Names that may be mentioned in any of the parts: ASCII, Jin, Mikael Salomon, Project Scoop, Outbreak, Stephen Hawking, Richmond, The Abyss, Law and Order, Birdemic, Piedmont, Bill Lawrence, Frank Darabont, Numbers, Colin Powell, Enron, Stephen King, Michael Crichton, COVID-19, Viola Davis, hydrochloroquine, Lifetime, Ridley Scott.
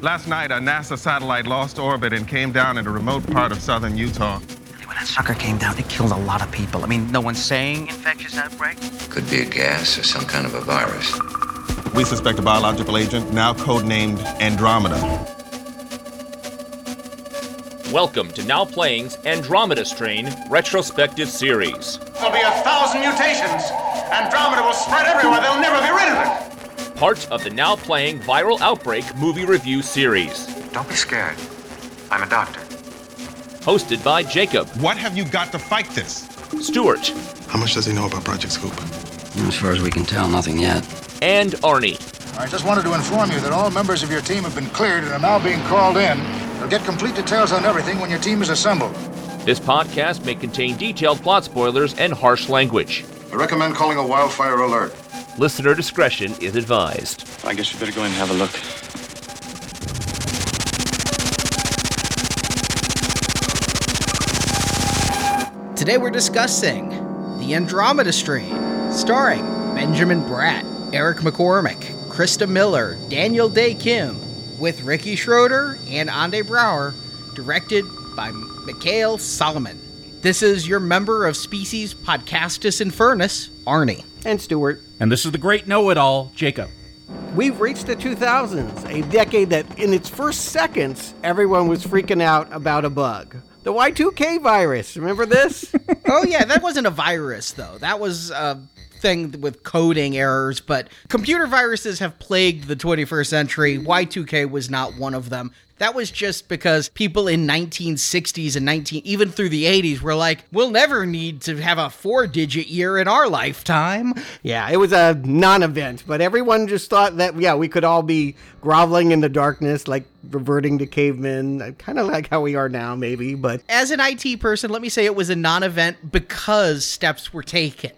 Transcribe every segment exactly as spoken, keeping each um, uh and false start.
Last night, a NASA satellite lost orbit and came down in a remote part of southern Utah. And when that sucker came down, it killed a lot of people. I mean, no one's saying infectious outbreak. Could be a gas or some kind of a virus. We suspect a biological agent, now codenamed Andromeda. Welcome to Now Playing's Andromeda Strain retrospective series. There'll be a thousand mutations. Andromeda will spread everywhere. They'll never be rid of it. Part of the Now Playing Viral Outbreak movie review series. Don't be scared. I'm a doctor. Hosted by Jacob. What have you got to fight this? Stuart. How much does he know about Project Scoop? As far as we can tell, nothing yet. And Arnie. I just wanted to inform you that all members of your team have been cleared and are now being called in. You'll get complete details on everything when your team is assembled. This podcast may contain detailed plot spoilers and harsh language. I recommend calling a wildfire alert. Listener discretion is advised. I guess you better go in and have a look. Today we're discussing The Andromeda Strain, starring Benjamin Bratt, Eric McCormack, Krista Miller, Daniel Dae Kim, with Ricky Schroeder and André Braugher, directed by Mikael Salomon. This is your member of Species Podcastus Infernus, Arnie. And Stuart. And this is the great know-it-all, Jacob. We've reached the two thousands, a decade that in its first seconds, everyone was freaking out about a bug. The Y two K virus, remember this? Oh yeah, that wasn't a virus though. That was a thing with coding errors, but computer viruses have plagued the twenty-first century. Y two K was not one of them. That was just because people in nineteen sixties and nineteen even through the eighties were like, we'll never need to have a four-digit year in our lifetime. Yeah, it was a non-event, but everyone just thought that, yeah, we could all be groveling in the darkness, like reverting to cavemen, kind of like how we are now, maybe. But as an I T person, let me say it was a non-event because steps were taken.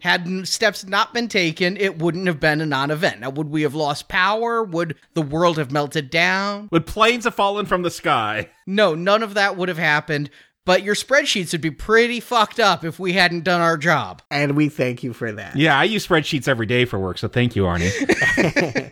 Had steps not been taken, it wouldn't have been a non-event. Now, would we have lost power? Would the world have melted down? Would planes have fallen from the sky? No, none of that would have happened. But your spreadsheets would be pretty fucked up if we hadn't done our job. And we thank you for that. Yeah, I use spreadsheets every day for work, so thank you, Arnie.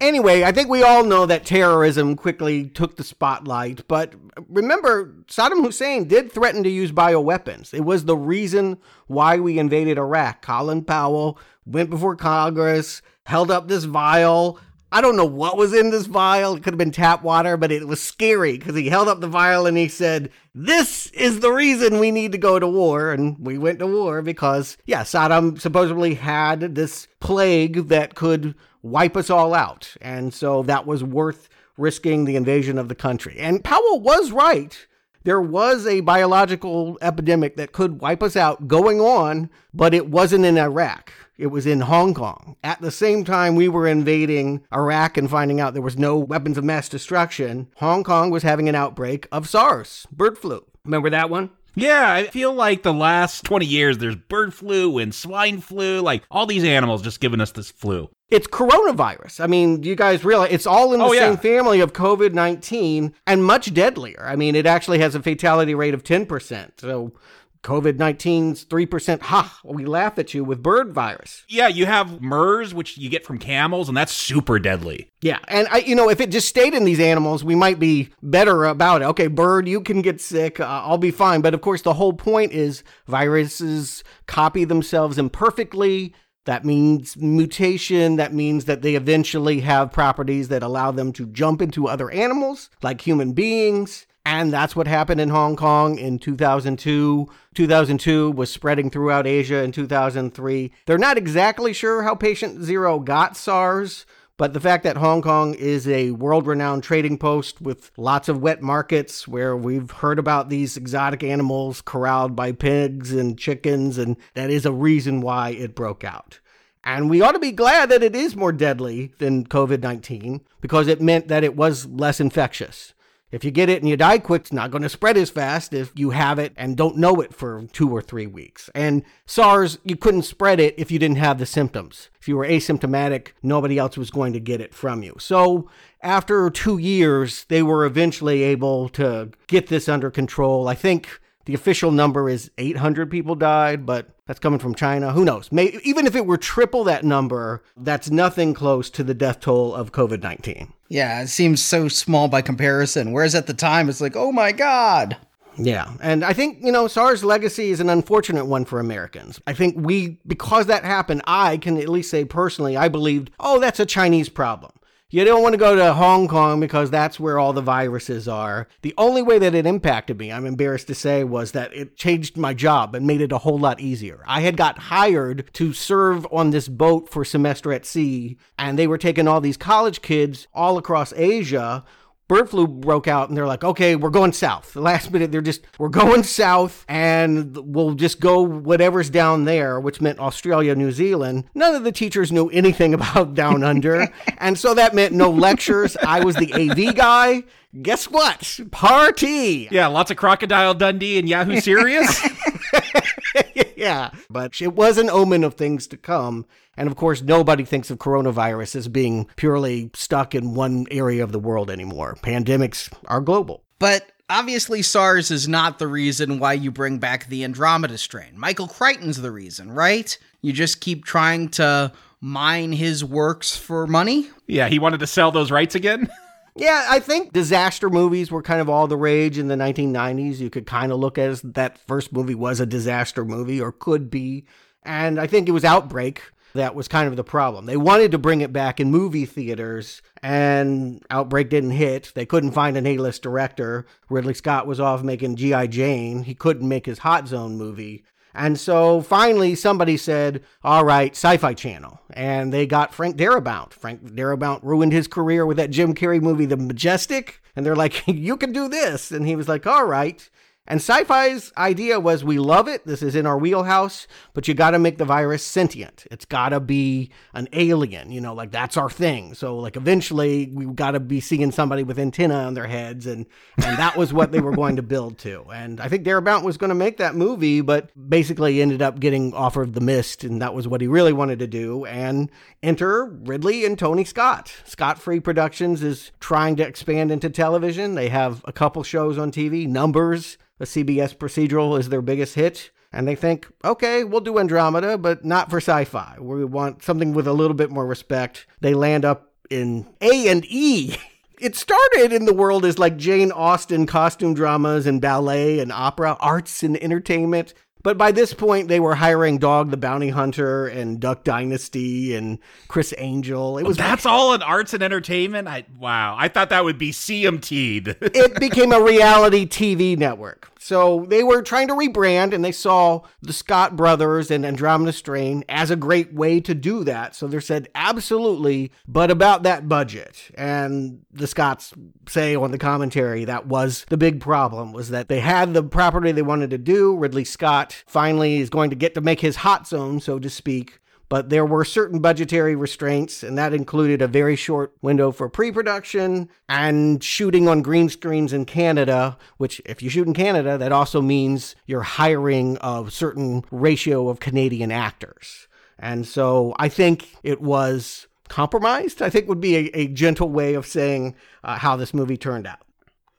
Anyway, I think we all know that terrorism quickly took the spotlight, but remember, Saddam Hussein did threaten to use bioweapons. It was the reason why we invaded Iraq. Colin Powell went before Congress, held up this vial. I don't know what was in this vial. It could have been tap water, but it was scary because he held up the vial and he said, this is the reason we need to go to war. And we went to war because, yeah, Saddam supposedly had this plague that could wipe us all out. And so that was worth risking the invasion of the country. And Powell was right. There was a biological epidemic that could wipe us out going on, but it wasn't in Iraq. It was in Hong Kong. At the same time we were invading Iraq and finding out there was no weapons of mass destruction, Hong Kong was having an outbreak of SARS, bird flu. Remember that one? Yeah, I feel like the last twenty years, there's bird flu and swine flu, like all these animals just giving us this flu. It's coronavirus. I mean, you guys realize it's all in the oh, yeah. same family of COVID nineteen and much deadlier. I mean, it actually has a fatality rate of ten percent. So COVID nineteen's three percent. Ha, we laugh at you with bird virus. Yeah, you have MERS, which you get from camels, and that's super deadly. Yeah, and I, you know, if it just stayed in these animals, we might be better about it. Okay, bird, you can get sick. Uh, I'll be fine. But of course, the whole point is viruses copy themselves imperfectly. That means mutation. That means that they eventually have properties that allow them to jump into other animals, like human beings. And that's what happened in Hong Kong in two thousand two. two thousand two was spreading throughout Asia in two thousand three. They're not exactly sure how patient zero got SARS, but the fact that Hong Kong is a world-renowned trading post with lots of wet markets where we've heard about these exotic animals corralled by pigs and chickens, and that is a reason why it broke out. And we ought to be glad that it is more deadly than COVID nineteen because it meant that it was less infectious. If you get it and you die quick, it's not going to spread as fast if you have it and don't know it for two or three weeks. And SARS, you couldn't spread it if you didn't have the symptoms. If you were asymptomatic, nobody else was going to get it from you. So after two years, they were eventually able to get this under control. I think The official number is eight hundred people died, but that's coming from China. Who knows? Maybe, even if it were triple that number, that's nothing close to the death toll of COVID nineteen. Yeah, it seems so small by comparison, whereas at the time it's like, oh my God. Yeah, and I think, you know, SARS legacy is an unfortunate one for Americans. I think we, because that happened, I can at least say personally, I believed, oh, that's a Chinese problem. You don't want to go to Hong Kong because that's where all the viruses are. The only way that it impacted me, I'm embarrassed to say, was that it changed my job and made it a whole lot easier. I had got hired to serve on this boat for Semester at Sea, and they were taking all these college kids all across Asia. Bird flu broke out, and they're like, okay, we're going south. The last minute, they're just, we're going south, and we'll just go whatever's down there, which meant Australia, New Zealand. None of the teachers knew anything about Down Under, and so that meant no lectures. I was the A V guy. Guess what? Party! Yeah, lots of Crocodile Dundee and Yahoo Serious. Yeah, but it was an omen of things to come. And of course, nobody thinks of coronavirus as being purely stuck in one area of the world anymore. Pandemics are global. But obviously, SARS is not the reason why you bring back the Andromeda strain. Michael Crichton's the reason, right? You just keep trying to mine his works for money? Yeah, he wanted to sell those rights again? Yeah, I think disaster movies were kind of all the rage in the nineteen nineties. You could kind of look as that first movie was a disaster movie, or could be. And I think it was Outbreak that was kind of the problem. They wanted to bring it back in movie theaters, and Outbreak didn't hit. They couldn't find an A-list director. Ridley Scott was off making G I Jane. He couldn't make his Hot Zone movie. And so finally somebody said, all right, Sci-Fi Channel. And they got Frank Darabont. Frank Darabont ruined his career with that Jim Carrey movie, The Majestic. And they're like, you can do this. And he was like, all right. And Sci-Fi's idea was, we love it. This is in our wheelhouse, but you got to make the virus sentient. It's got to be an alien, you know, like that's our thing. So like eventually we got to be seeing somebody with antenna on their heads. And, and that was what they were going to build to. And I think Darabont was going to make that movie, but basically ended up getting offered The Mist. And that was what he really wanted to do. And enter Ridley and Tony Scott. Scott Free Productions is trying to expand into television. They have a couple shows on T V, Numbers. The C B S procedural is their biggest hit, and they think, okay, we'll do Andromeda, but not for Sci-Fi. We want something with a little bit more respect. They land up in A and E. It started in the world as like Jane Austen costume dramas and ballet and opera, arts and entertainment. But by this point, they were hiring Dog the Bounty Hunter and Duck Dynasty and Criss Angel. It was well, that's like, all in arts and entertainment? I, wow. I thought that would be C M T'd. It became a reality T V network. So they were trying to rebrand, and they saw the Scott brothers and Andromeda Strain as a great way to do that. So they said, absolutely, but about that budget. And the Scots say on the commentary that was the big problem, was that they had the property they wanted to do. Ridley Scott finally is going to get to make his Hot Zone, so to speak. But there were certain budgetary restraints, and that included a very short window for pre-production and shooting on green screens in Canada, which if you shoot in Canada, that also means you're hiring a certain ratio of Canadian actors. And so I think it was compromised, I think would be a, a gentle way of saying uh, how this movie turned out.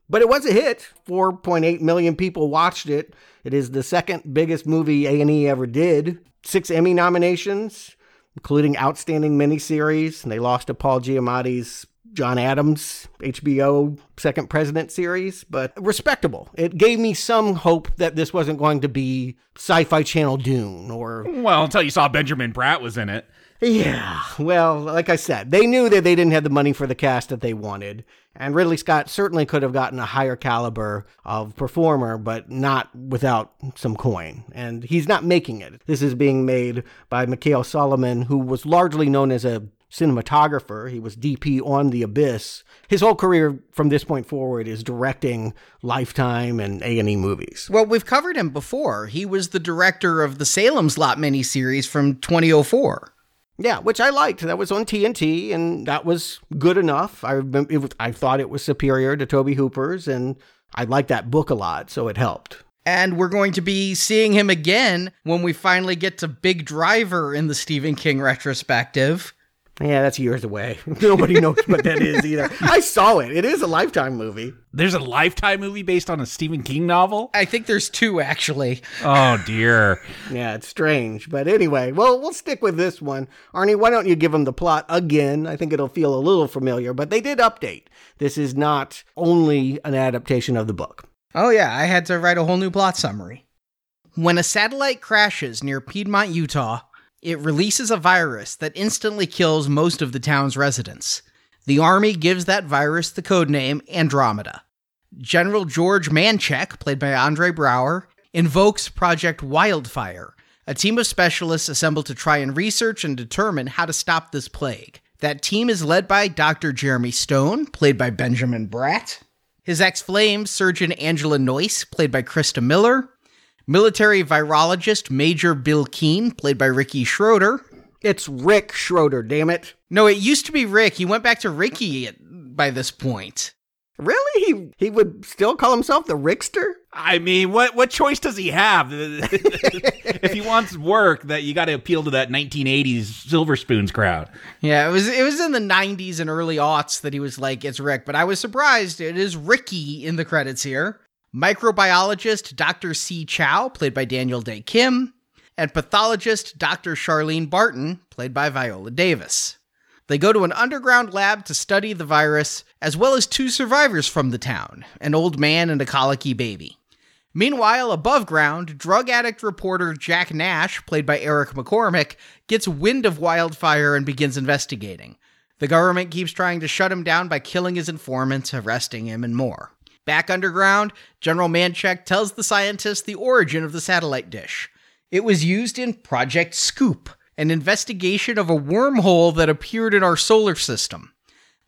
But it was a hit. four point eight million people watched it. It is the second biggest movie A and E ever did. Six Emmy nominations, including Outstanding Miniseries. And they lost to Paul Giamatti's John Adams, H B O Second President series, but respectable. It gave me some hope that this wasn't going to be Sci-Fi Channel Dune or... Well, until you saw Benjamin Bratt was in it. Yeah, well, like I said, they knew that they didn't have the money for the cast that they wanted. And Ridley Scott certainly could have gotten a higher caliber of performer, but not without some coin. And he's not making it. This is being made by Mikael Salomon, who was largely known as a cinematographer. He was D P on The Abyss. His whole career from this point forward is directing Lifetime and A and E movies. Well, we've covered him before. He was the director of the Salem's Lot miniseries from twenty oh four. Yeah, which I liked. That was on T N T, and that was good enough. I remember it was, I thought it was superior to Tobe Hooper's, and I liked that book a lot, so it helped. And we're going to be seeing him again when we finally get to Big Driver in the Stephen King retrospective. Yeah, that's years away. Nobody knows what that is either. I saw it. It is a Lifetime movie. There's a Lifetime movie based on a Stephen King novel? I think there's two, actually. Oh, dear. Yeah, it's strange. But anyway, well, we'll stick with this one. Arnie, why don't you give them the plot again? I think it'll feel a little familiar, but they did update. This is not only an adaptation of the book. Oh, yeah. I had to write a whole new plot summary. When a satellite crashes near Piedmont, Utah, it releases a virus that instantly kills most of the town's residents. The Army gives that virus the codename Andromeda. General George Manchek, played by André Braugher, invokes Project Wildfire, a team of specialists assembled to try and research and determine how to stop this plague. That team is led by Doctor Jeremy Stone, played by Benjamin Bratt, his ex-flame Surgeon Angela Noyce, played by Krista Miller, military virologist Major Bill Keane, played by Ricky Schroeder. It's Rick Schroeder, damn it. No, it used to be Rick. He went back to Ricky by this point. Really? He he would still call himself the Rickster? I mean, what, what choice does he have? If he wants work, that you got to appeal to that nineteen eighties Silver Spoons crowd. Yeah, it was it was in the nineties and early aughts that he was like, it's Rick. But I was surprised. It is Ricky in the credits here. Microbiologist Doctor C. Chow, played by Daniel Dae Kim, and pathologist Doctor Charlene Barton, played by Viola Davis. They go to an underground lab to study the virus, as well as two survivors from the town, an old man and a colicky baby. Meanwhile, above ground, drug addict reporter Jack Nash, played by Eric McCormack, gets wind of Wildfire and begins investigating. The government keeps trying to shut him down by killing his informants, arresting him, and more. Back underground, General Manchek tells the scientists the origin of the satellite dish. It was used in Project Scoop, an investigation of a wormhole that appeared in our solar system.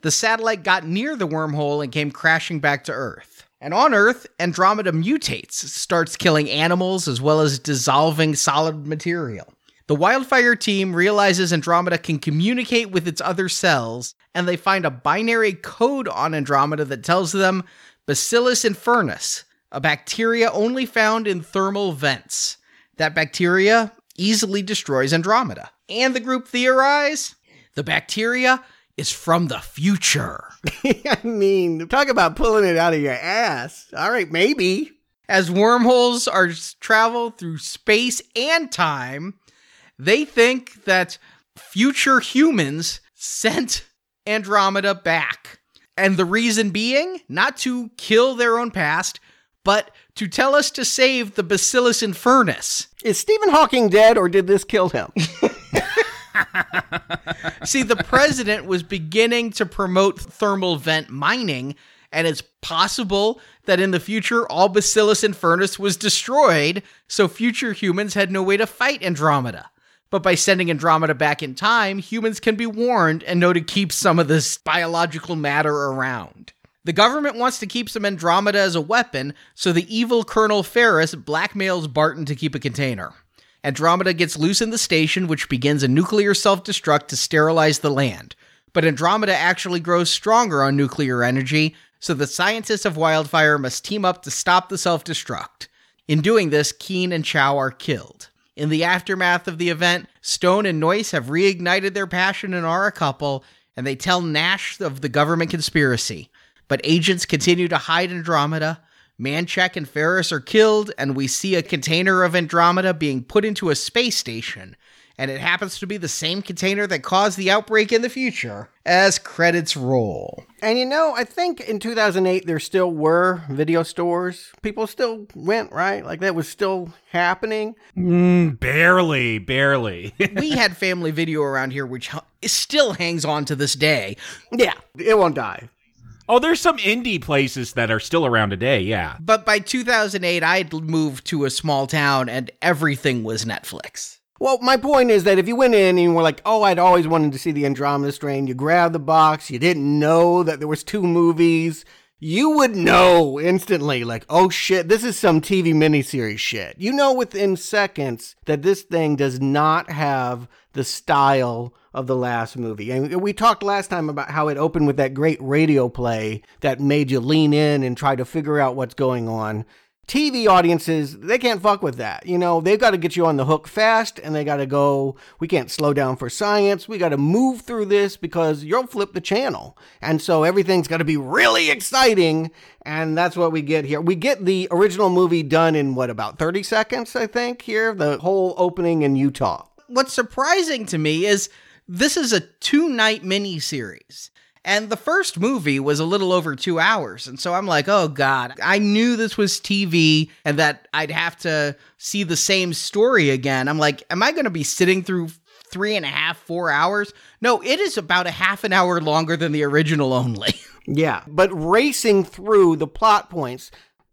The satellite got near the wormhole and came crashing back to Earth. And on Earth, Andromeda mutates, starts killing animals as well as dissolving solid material. The Wildfire team realizes Andromeda can communicate with its other cells, and they find a binary code on Andromeda that tells them Bacillus infernus, a bacteria only found in thermal vents. That bacteria easily destroys Andromeda. And the group theorize, the bacteria is from the future. I mean, talk about pulling it out of your ass. All right, maybe. As wormholes are travel through space and time, they think that future humans sent Andromeda back. And the reason being, not to kill their own past, but to tell us to save the Bacillus infernus. Is Stephen Hawking dead, or did this kill him? See, the president was beginning to promote thermal vent mining, and it's possible that in the future, all Bacillus infernus was destroyed, so future humans had no way to fight Andromeda. But by sending Andromeda back in time, humans can be warned and know to keep some of this biological matter around. The government wants to keep some Andromeda as a weapon, so the evil Colonel Ferris blackmails Barton to keep a container. Andromeda gets loose in the station, which begins a nuclear self-destruct to sterilize the land. But Andromeda actually grows stronger on nuclear energy, so the scientists of Wildfire must team up to stop the self-destruct. In doing this, Keane and Chow are killed. In the aftermath of the event, Stone and Noyce have reignited their passion and are a couple, and they tell Nash of the government conspiracy. But agents continue to hide Andromeda, Manchek and Ferris are killed, and we see a container of Andromeda being put into a space station, and it happens to be the same container that caused the outbreak in the future, as credits roll. And you know, I think in two thousand eight there still were video stores. People still went, right? Like that was still happening. Mm, barely, barely. We had Family Video around here, which still hangs on to this day. Yeah, it won't die. Oh, there's some indie places that are still around today, yeah. But by two thousand eight, I had moved to a small town and everything was Netflix. Well, my point is that if you went in and you were like, oh, I'd always wanted to see The Andromeda Strain, you grabbed the box, you didn't know that there was two movies, you would know instantly, like, oh shit, this is some T V miniseries shit. You know within seconds that this thing does not have the style of the last movie. And we talked last time about how it opened with that great radio play that made you lean in and try to figure out what's going on. T V audiences, they can't fuck with that. You know, they've got to get you on the hook fast, and they got to go, we can't slow down for science. We got to move through this because you'll flip the channel. And so everything's got to be really exciting, and that's what we get here. We get the original movie done in, what, about thirty seconds, I think, here? The whole opening in Utah. What's surprising to me is this is a two-night miniseries. And the first movie was a little over two hours. And so I'm like, oh, God, I knew this was T V and that I'd have to see the same story again. I'm like, am I going to be sitting through three and a half, four hours? No, it is about a half an hour longer than the original only. Yeah, but racing through the plot points.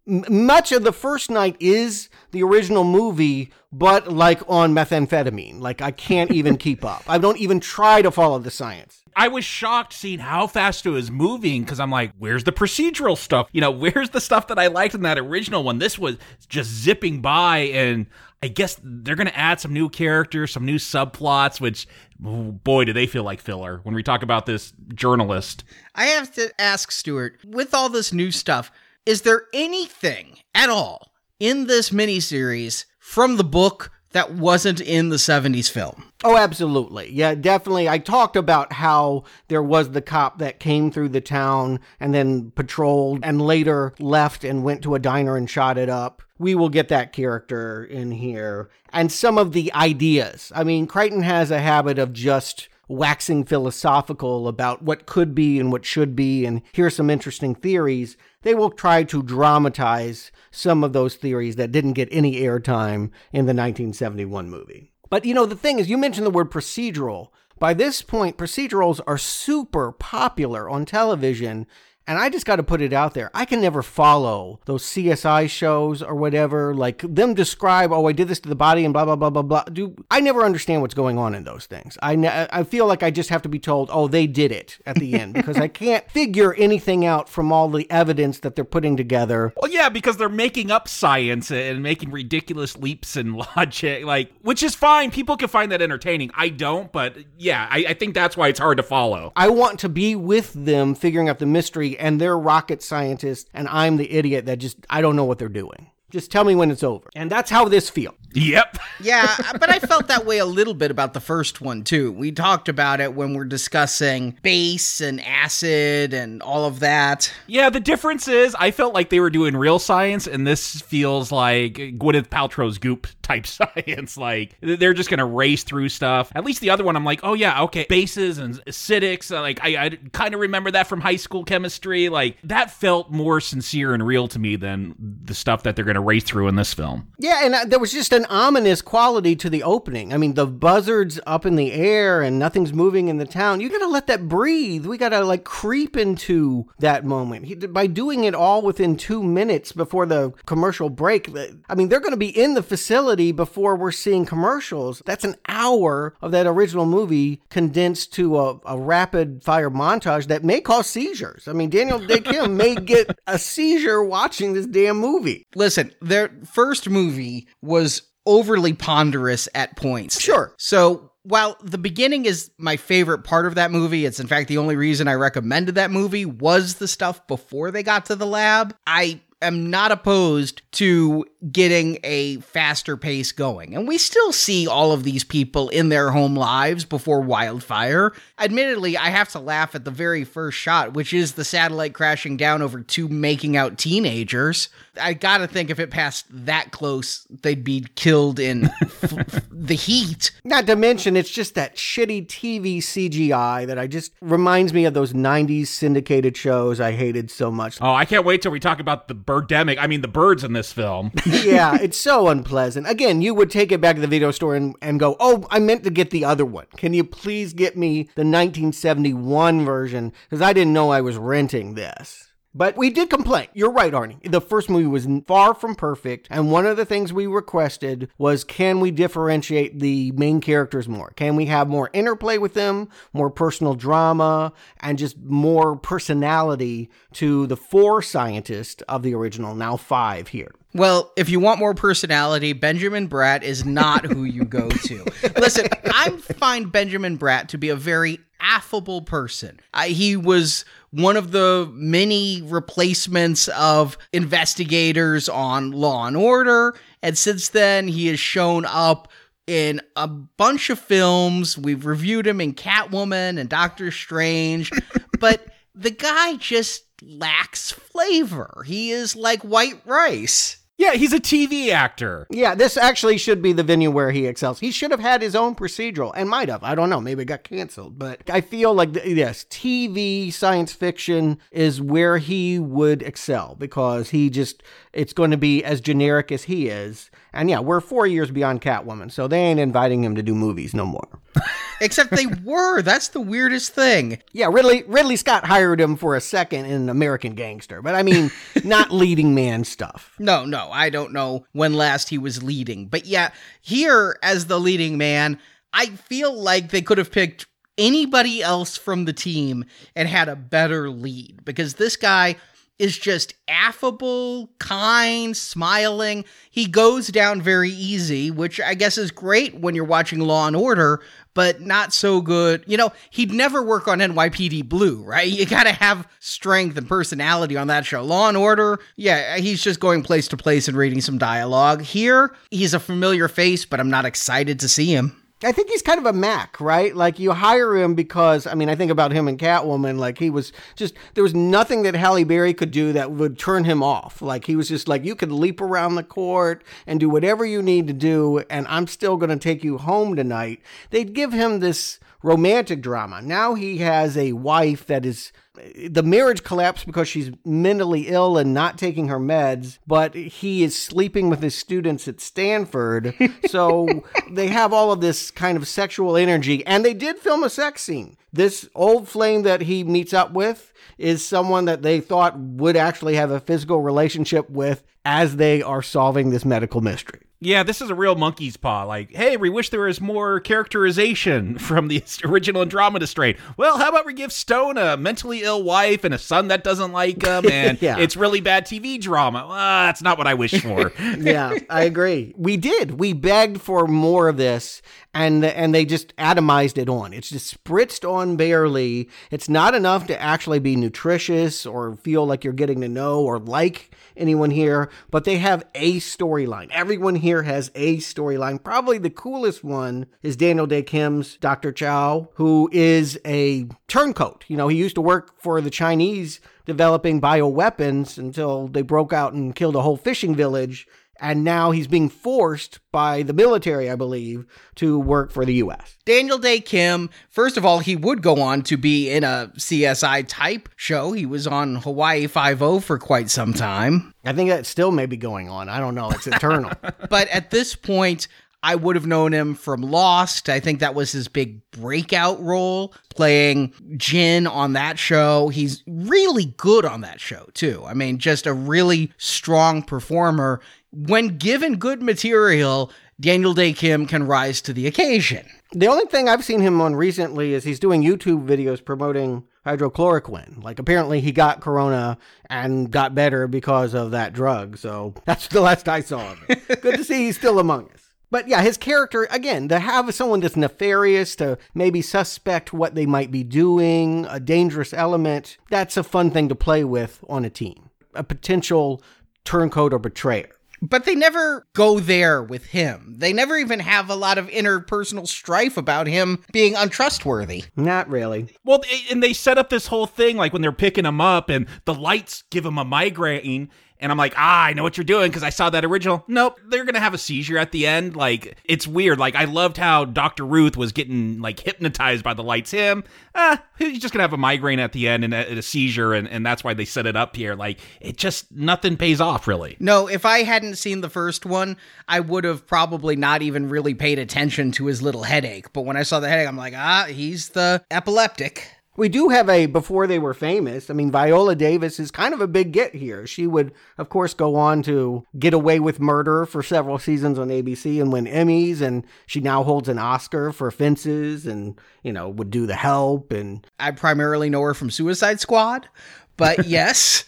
Much of the first night is the original movie, but like on methamphetamine. Like, I can't even keep up. I don't even try to follow the science. I was shocked seeing how fast it was moving, because I'm like, where's the procedural stuff? You know, where's the stuff that I liked in that original one? This was just zipping by, and I guess they're going to add some new characters, some new subplots, which, oh boy, do they feel like filler when we talk about this journalist. I have to ask, Stuart, with all this new stuff, is there anything at all in this miniseries from the book that wasn't in the seventies film? Oh, absolutely. Yeah, definitely. I talked about how there was the cop that came through the town and then patrolled and later left and went to a diner and shot it up. We will get that character in here. And some of the ideas. I mean, Crichton has a habit of just waxing philosophical about what could be and what should be, and here's some interesting theories. They will try to dramatize some of those theories that didn't get any airtime in the nineteen seventy-one movie. But, you know, the thing is, you mentioned the word procedural. By this point, procedurals are super popular on television, and I just got to put it out there. I can never follow those C S I shows or whatever, like them describe, oh, I did this to the body and blah, blah, blah, blah, blah. Dude, I never understand what's going on in those things. I, ne- I feel like I just have to be told, oh, they did it at the end, because I can't figure anything out from all the evidence that they're putting together. Well, yeah, because they're making up science and making ridiculous leaps in logic, like, which is fine. People can find that entertaining. I don't, but yeah, I, I think that's why it's hard to follow. I want to be with them figuring out the mystery, and they're rocket scientists, and I'm the idiot that just, I don't know what they're doing. Just tell me when it's over. And that's how this feels. Yep. Yeah, but I felt that way a little bit about the first one, too. We talked about it when we're discussing base and acid and all of that. Yeah, the difference is I felt like they were doing real science, and this feels like Gwyneth Paltrow's Goop type science. Like, they're just going to race through stuff. At least the other one, I'm like, oh, yeah, okay, bases and acidics. Like, I, I kind of remember that from high school chemistry. Like, that felt more sincere and real to me than the stuff that they're going to race through in this film. Yeah, and uh, there was just an ominous quality to the opening. I mean, the buzzards up in the air and nothing's moving in the town. You gotta let that breathe. We gotta like creep into that moment. He, by doing it all within two minutes before the commercial break, I mean, they're gonna be in the facility before we're seeing commercials. That's an hour of that original movie condensed to a, a rapid fire montage that may cause seizures. I mean, Daniel Dae Kim may get a seizure watching this damn movie. Listen, their first movie was overly ponderous at points. Sure. So while the beginning is my favorite part of that movie, it's in fact the only reason I recommended that movie was the stuff before they got to the lab. I am not opposed to getting a faster pace going. And we still see all of these people in their home lives before Wildfire. Admittedly, I have to laugh at the very first shot, which is the satellite crashing down over two making out teenagers. I gotta think if it passed that close, they'd be killed in f- the heat. Not to mention, it's just that shitty T V C G I that I just reminds me of those nineties syndicated shows I hated so much. Oh, I can't wait till we talk about the birdemic. I mean, the birds in this film. Yeah, it's so unpleasant. Again, you would take it back to the video store and, and go, oh, I meant to get the other one. Can you please get me the nineteen seventy-one version? Because I didn't know I was renting this. But we did complain. You're right, Arnie. The first movie was far from perfect. And one of the things we requested was, can we differentiate the main characters more? Can we have more interplay with them, more personal drama, and just more personality to the four scientists of the original, now five here? Well, if you want more personality, Benjamin Bratt is not who you go to. Listen, I find Benjamin Bratt to be a very affable person. Uh, he was one of the many replacements of investigators on Law and Order. And since then, he has shown up in a bunch of films. We've reviewed him in Catwoman and Doctor Strange. But the guy just lacks flavor. He is like white rice. Yeah, he's a T V actor. Yeah, this actually should be the venue where he excels. He should have had his own procedural, and might have. I don't know. Maybe it got canceled. But I feel like, yes, T V science fiction is where he would excel, because he just, it's going to be as generic as he is. And yeah, we're four years beyond Catwoman, so they ain't inviting him to do movies no more. Except they were. That's the weirdest thing. Yeah, Ridley Ridley Scott hired him for a second in American Gangster, but I mean, not leading man stuff. No, no, I don't know when last he was leading. But yeah, here as the leading man, I feel like they could have picked anybody else from the team and had a better lead, because this guy is just affable, kind, smiling. He goes down very easy, which I guess is great when you're watching Law and Order, but not so good. You know, he'd never work on N Y P D Blue, right? You gotta have strength and personality on that show. Law and Order, yeah, he's just going place to place and reading some dialogue. Here, he's a familiar face, but I'm not excited to see him. I think he's kind of a Mac, right? Like, you hire him because, I mean, I think about him and Catwoman, like, he was just, there was nothing that Halle Berry could do that would turn him off. Like, he was just like, you could leap around the court and do whatever you need to do, and I'm still going to take you home tonight. They'd give him this romantic drama. Now he has a wife that is, the marriage collapsed because she's mentally ill and not taking her meds, but he is sleeping with his students at Stanford. So they have all of this kind of sexual energy, and they did film a sex scene. This old flame that he meets up with is someone that they thought would actually have a physical relationship with as they are solving this medical mystery. Yeah, this is a real monkey's paw. Like, hey, we wish there was more characterization from the original Andromeda Strain. Well, how about we give Stone a mentally ill wife and a son that doesn't like him, and yeah. It's really bad T V drama. Uh, that's not what I wished for. Yeah, I agree. We did. We begged for more of this, and and they just atomized it on. It's just spritzed on barely. It's not enough to actually be nutritious or feel like you're getting to know or like anyone here, but they have a storyline. Everyone here has a storyline. Probably the coolest one is Daniel Dae Kim's Doctor Chow, who is a turncoat. You know, he used to work for the Chinese developing bioweapons until they broke out and killed a whole fishing village. And now he's being forced by the military, I believe, to work for the U S. Daniel Dae Kim, first of all, he would go on to be in a C S I type show. He was on Hawaii Five-O for quite some time. I think that still may be going on. I don't know. It's eternal. But at this point, I would have known him from Lost. I think that was his big breakout role, playing Jin on that show. He's really good on that show, too. I mean, just a really strong performer. When given good material, Daniel Dae Kim can rise to the occasion. The only thing I've seen him on recently is he's doing YouTube videos promoting hydrochloroquine. Like, apparently he got corona and got better because of that drug. So that's the last I saw of him. Good to see he's still among us. But yeah, his character, again, to have someone that's nefarious, to maybe suspect what they might be doing, a dangerous element, that's a fun thing to play with on a team. A potential turncoat or betrayer. But they never go there with him. They never even have a lot of interpersonal strife about him being untrustworthy. Not really. Well, and they set up this whole thing, like when they're picking him up and the lights give him a migraine. And I'm like, ah, I know what you're doing because I saw that original. Nope, they're going to have a seizure at the end. Like, it's weird. Like, I loved how Doctor Ruth was getting, like, hypnotized by the lights. Him, ah, he's just going to have a migraine at the end and a, a seizure, and, and that's why they set it up here. Like, it just, nothing pays off, really. No, if I hadn't seen the first one, I would have probably not even really paid attention to his little headache. But when I saw the headache, I'm like, ah, he's the epileptic. We do have a before they were famous. I mean, Viola Davis is kind of a big get here. She would, of course, go on to Get Away with Murder for several seasons on A B C and win Emmys. And she now holds an Oscar for Fences and, you know, would do The Help. And I primarily know her from Suicide Squad, but yes.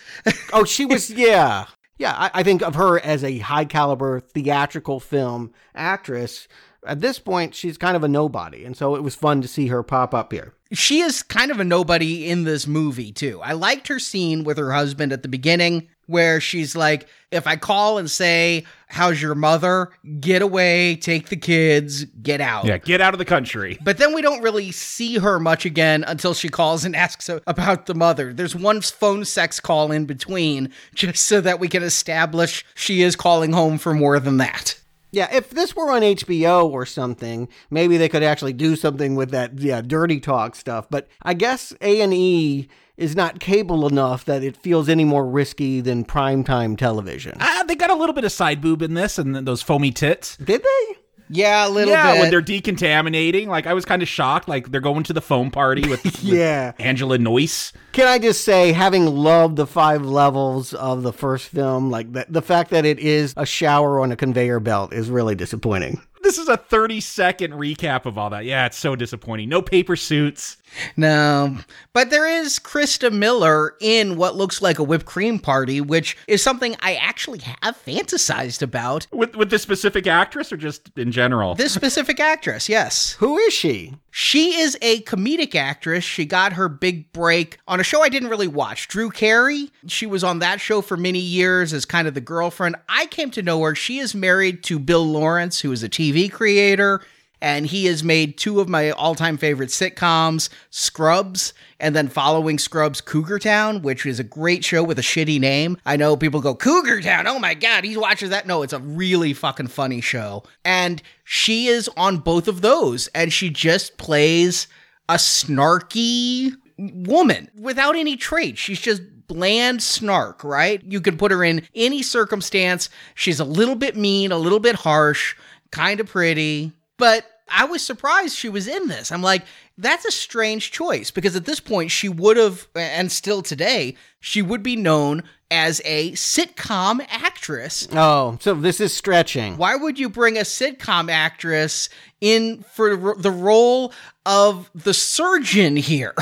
Oh, she was. Yeah. Yeah. I, I think of her as a high caliber theatrical film actress. at this point, she's kind of a nobody. And so it was fun to see her pop up here. She is kind of a nobody in this movie, too. I liked her scene with her husband at the beginning, where she's like, if I call and say, how's your mother? Get away, take the kids, get out. Yeah, get out of the country. But then we don't really see her much again until she calls and asks about the mother. There's one phone sex call in between, just so that we can establish she is calling home for more than that. Yeah, if this were on H B O or something, maybe they could actually do something with that, yeah, dirty talk stuff. But I guess A and E is not cable enough that it feels any more risky than primetime television. Ah, uh, they got a little bit of side boob in this and those foamy tits. Did they? Yeah, a little yeah, bit. Yeah, when they're decontaminating. Like, I was kind of shocked. Like, they're going to the foam party with, yeah. with Angela Noyce. Can I just say, having loved the five levels of the first film, like, the, the fact that it is a shower on a conveyor belt is really disappointing. This is a thirty-second recap of all that. Yeah, it's so disappointing. No paper suits. No. But there is Krista Miller in what looks like a whipped cream party, which is something I actually have fantasized about. With with this specific actress or just in general? This specific actress, yes. Who is she? She is a comedic actress. She got her big break on a show I didn't really watch, Drew Carey. She was on that show for many years as kind of the girlfriend. I came to know her. She is married to Bill Lawrence, who is a T V creator, and he has made two of my all-time favorite sitcoms, Scrubs, and then following Scrubs, Cougar Town, which is a great show with a shitty name. I know people go, Cougar Town, oh my God, he watches that. No, it's a really fucking funny show. And she is on both of those, and she just plays a snarky woman without any traits. She's just bland snark, right? You can put her in any circumstance. She's a little bit mean, a little bit harsh, kind of pretty. But I was surprised she was in this. I'm like, that's a strange choice, because at this point she would have, and still today, she would be known as a sitcom actress. Oh, so this is stretching. Why would you bring a sitcom actress in for the role of the surgeon here?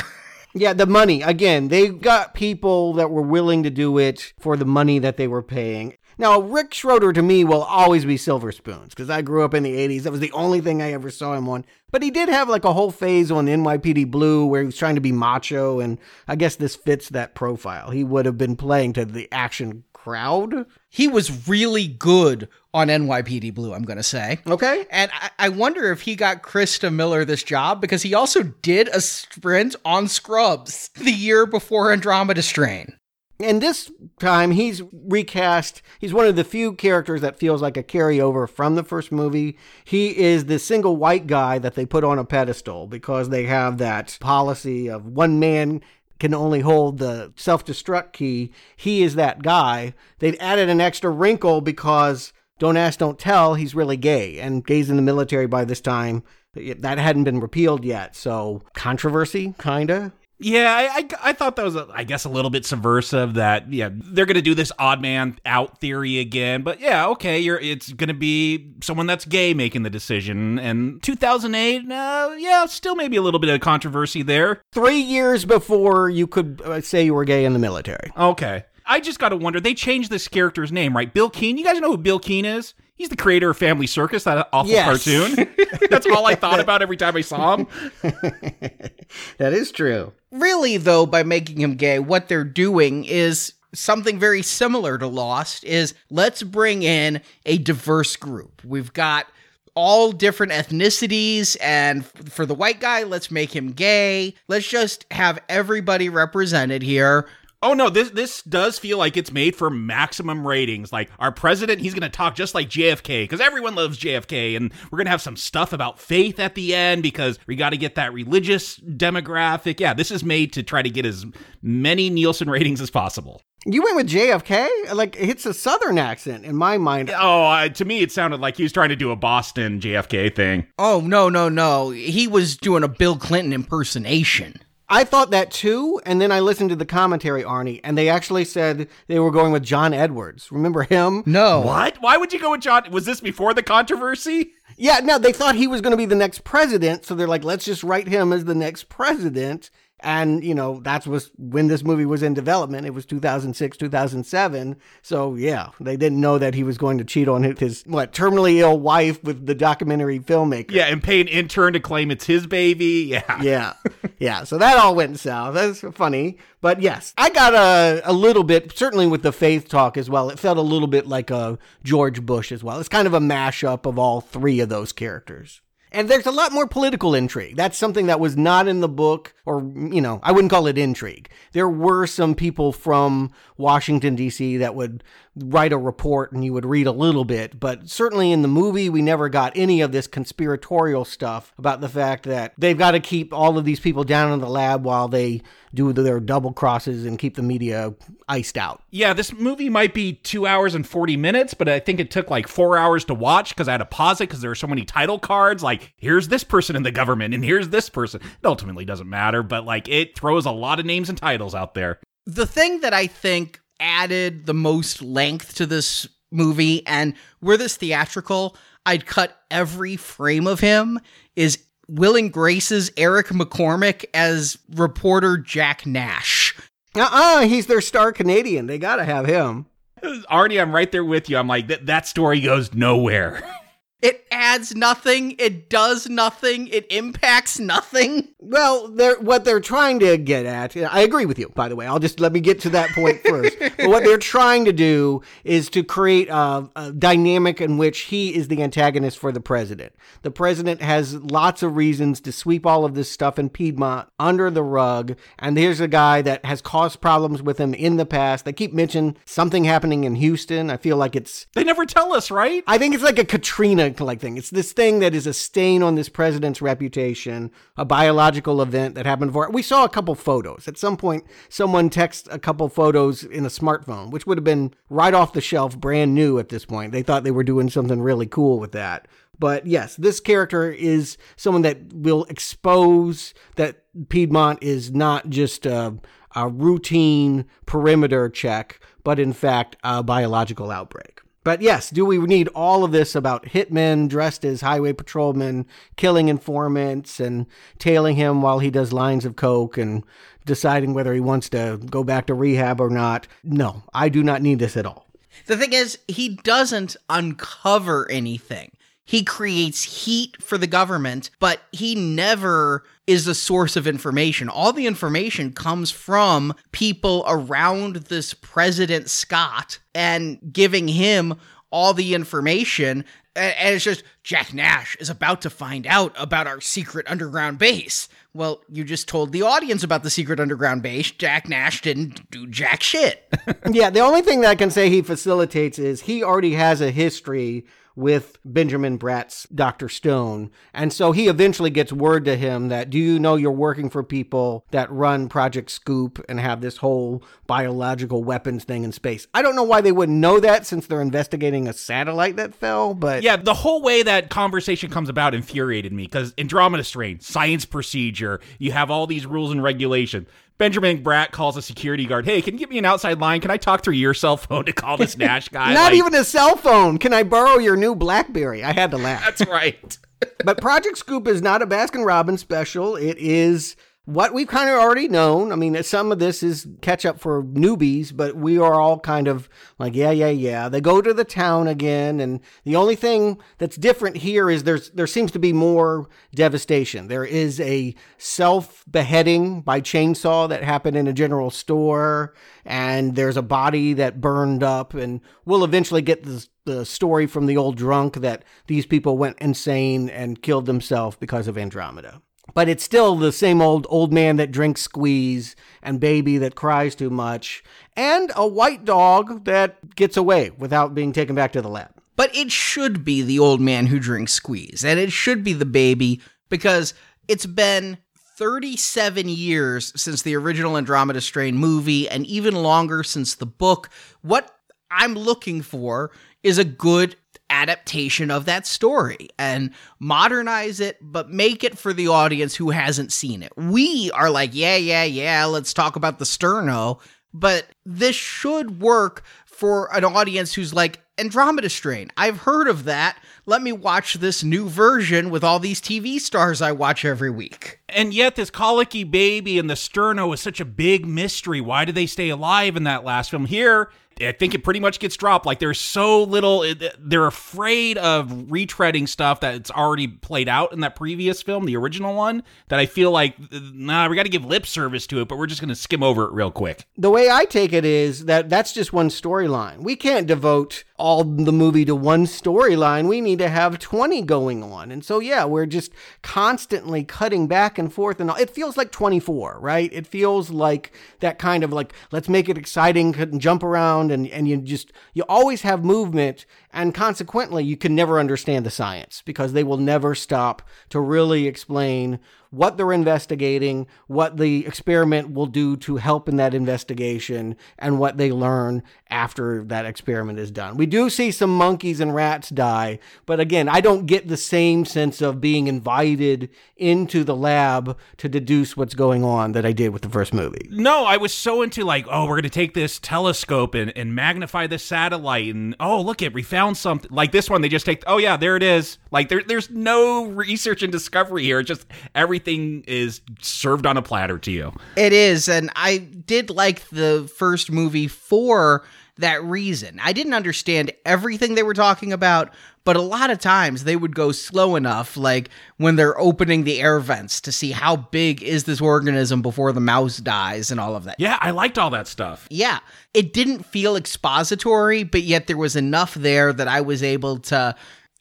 Yeah, the money. Again, they got people that were willing to do it for the money that they were paying. Now, Rick Schroeder, to me, will always be Silver Spoons, because I grew up in the eighties. That was the only thing I ever saw him on. But he did have, like, a whole phase on N Y P D Blue where he was trying to be macho, and I guess this fits that profile. He would have been playing to the action crowd. He was really good on N Y P D Blue, I'm going to say. Okay. And I-, I wonder if he got Krista Miller this job, because he also did a sprint on Scrubs the year before Andromeda Strain. And this time, he's recast. He's one of the few characters that feels like a carryover from the first movie. He is the single white guy that they put on a pedestal because they have that policy of one man can only hold the self-destruct key. He is that guy. They've added an extra wrinkle because don't ask, don't tell, he's really gay. And gay's in the military by this time. That hadn't been repealed yet. So controversy, kind of. Yeah, I, I I thought that was, a, I guess, a little bit subversive that, yeah, they're going to do this odd man out theory again. But yeah, okay, you're it's going to be someone that's gay making the decision. And two thousand eight, uh, yeah, still maybe a little bit of controversy there. Three years before you could uh, say you were gay in the military. Okay. I just got to wonder, they changed this character's name, right? Bill Keane. You guys know who Bill Keane is? He's the creator of Family Circus, that awful yes. cartoon. That's all I thought about every time I saw him. That is true. Really, though, by making him gay, what they're doing is something very similar to Lost, is let's bring in a diverse group. We've got all different ethnicities, and for the white guy, let's make him gay. Let's just have everybody represented here. Oh, no, this this does feel like it's made for maximum ratings. Like, our president, he's going to talk just like J F K, because everyone loves J F K, and we're going to have some stuff about faith at the end, because we got to get that religious demographic. Yeah, this is made to try to get as many Nielsen ratings as possible. You went with J F K? Like, it's a Southern accent in my mind. Oh, uh, to me, it sounded like he was trying to do a Boston J F K thing. Oh, no, no, no. He was doing a Bill Clinton impersonation. I thought that too, and then I listened to the commentary, Arnie, and they actually said they were going with John Edwards. Remember him? No. What? Why would you go with John? Was this before the controversy? Yeah, no, they thought he was going to be the next president, so they're like, let's just write him as the next president. And, you know, that was when this movie was in development. It was two thousand six, two thousand seven. So, yeah, they didn't know that he was going to cheat on his, what, terminally ill wife with the documentary filmmaker. Yeah, and pay an intern to claim it's his baby. Yeah. Yeah. Yeah. So that all went south. That's funny. But yes, I got a, a little bit, certainly with the faith talk as well, it felt a little bit like a George Bush as well. It's kind of a mashup of all three of those characters. And there's a lot more political intrigue. That's something that was not in the book, or, you know, I wouldn't call it intrigue. There were some people from Washington, D C that would write a report and you would read a little bit. But certainly in the movie, we never got any of this conspiratorial stuff about the fact that they've got to keep all of these people down in the lab while they do their double crosses and keep the media iced out. Yeah, this movie might be two hours and forty minutes, but I think it took like four hours to watch because I had to pause it because there were so many title cards. Like, here's this person in the government and here's this person. It ultimately doesn't matter, but like it throws a lot of names and titles out there. The thing that I think added the most length to this movie, and were this theatrical, I'd cut every frame of him, is Will and Grace's Eric McCormack as reporter Jack Nash. Uh-uh, he's their star Canadian. They gotta have him. Arnie, I'm right there with you. I'm like, that, that story goes nowhere. It adds nothing. It does nothing. It impacts nothing. Well, they're, what they're trying to get at, I agree with you, by the way. I'll just let me get to that point first. But what they're trying to do is to create a, a dynamic in which he is the antagonist for the president. The president has lots of reasons to sweep all of this stuff in Piedmont under the rug. And here's a guy that has caused problems with him in the past. They keep mentioning something happening in Houston. I feel like it's... They never tell us, right? I think it's like a Katrina like thing. It's this thing that is a stain on this president's reputation, a biological event that happened before. We saw a couple photos. At some point, someone texted a couple photos in a smartphone, which would have been right off the shelf, brand new at this point. They thought they were doing something really cool with that. But yes, this character is someone that will expose that Piedmont is not just a, a routine perimeter check, but in fact, a biological outbreak. But yes, do we need all of this about hitmen dressed as highway patrolmen, killing informants and tailing him while he does lines of coke and deciding whether he wants to go back to rehab or not? No, I do not need this at all. The thing is, he doesn't uncover anything. He creates heat for the government, but he never is the source of information. All the information comes from people around this President Scott and giving him all the information. And it's just, Jack Nash is about to find out about our secret underground base. Well, you just told the audience about the secret underground base. Jack Nash didn't do jack shit. Yeah, the only thing that I can say he facilitates is he already has a history with Benjamin Bratt's Doctor Stone. And so he eventually gets word to him that, do you know you're working for people that run Project Scoop and have this whole biological weapons thing in space? I don't know why they wouldn't know that since they're investigating a satellite that fell, but... Yeah, the whole way that conversation comes about infuriated me because Andromeda Strain, science procedure, you have all these rules and regulations. Benjamin Bratt calls a security guard. Hey, can you get me an outside line? Can I talk through your cell phone to call this Nash guy? Not like, even a cell phone. Can I borrow your new BlackBerry? I had to laugh. That's right. But Project Scoop is not a Baskin-Robbins special. It is what we've kind of already known. I mean, some of this is catch up for newbies, but we are all kind of like, yeah, yeah, yeah. They go to the town again. And the only thing that's different here is there's there seems to be more devastation. There is a self-beheading by chainsaw that happened in a general store. And there's a body that burned up. And we'll eventually get this, the story from the old drunk that these people went insane and killed themselves because of Andromeda. But it's still the same old old man that drinks squeeze and baby that cries too much and a white dog that gets away without being taken back to the lab. But it should be the old man who drinks squeeze and it should be the baby because it's been thirty-seven years since the original Andromeda Strain movie and even longer since the book. What I'm looking for is a good adaptation of that story and modernize it, but make it for the audience who hasn't seen it. We are like, yeah, yeah, yeah, let's talk about the Sterno, but this should work for an audience who's like, Andromeda Strain, I've heard of that. Let me watch this new version with all these T V stars I watch every week. And yet this colicky baby in the sterno is such a big mystery. Why do they stay alive in that last film? Here, I think it pretty much gets dropped. Like, there's so little, they're afraid of retreading stuff that's already played out in that previous film, the original one, that I feel like, nah, we got to give lip service to it, but we're just going to skim over it real quick. The way I take it is that that's just one storyline. We can't devote all the movie to one storyline. We need to have twenty going on. And so, yeah, we're just constantly cutting back and forth. And all. It feels like twenty-four, right? It feels like that kind of like, let's make it exciting and jump around. And, and you just, you always have movement. And consequently, you can never understand the science because they will never stop to really explain what they're investigating, what the experiment will do to help in that investigation, and what they learn after that experiment is done. We do see some monkeys and rats die, but again, I don't get the same sense of being invited into the lab to deduce what's going on that I did with the first movie. No, I was so into like, oh, we're going to take this telescope and, and magnify this satellite, and oh, look it, we found something. Like this one, they just take, oh yeah, there it is. Like there, there's no research and discovery here. It's just everything is served on a platter to you. It is, and I did like the first movie for that reason. I didn't understand everything they were talking about, but a lot of times they would go slow enough, like when they're opening the air vents to see how big is this organism before the mouse dies and all of that. Yeah, I liked all that stuff. Yeah, it didn't feel expository, but yet there was enough there that I was able to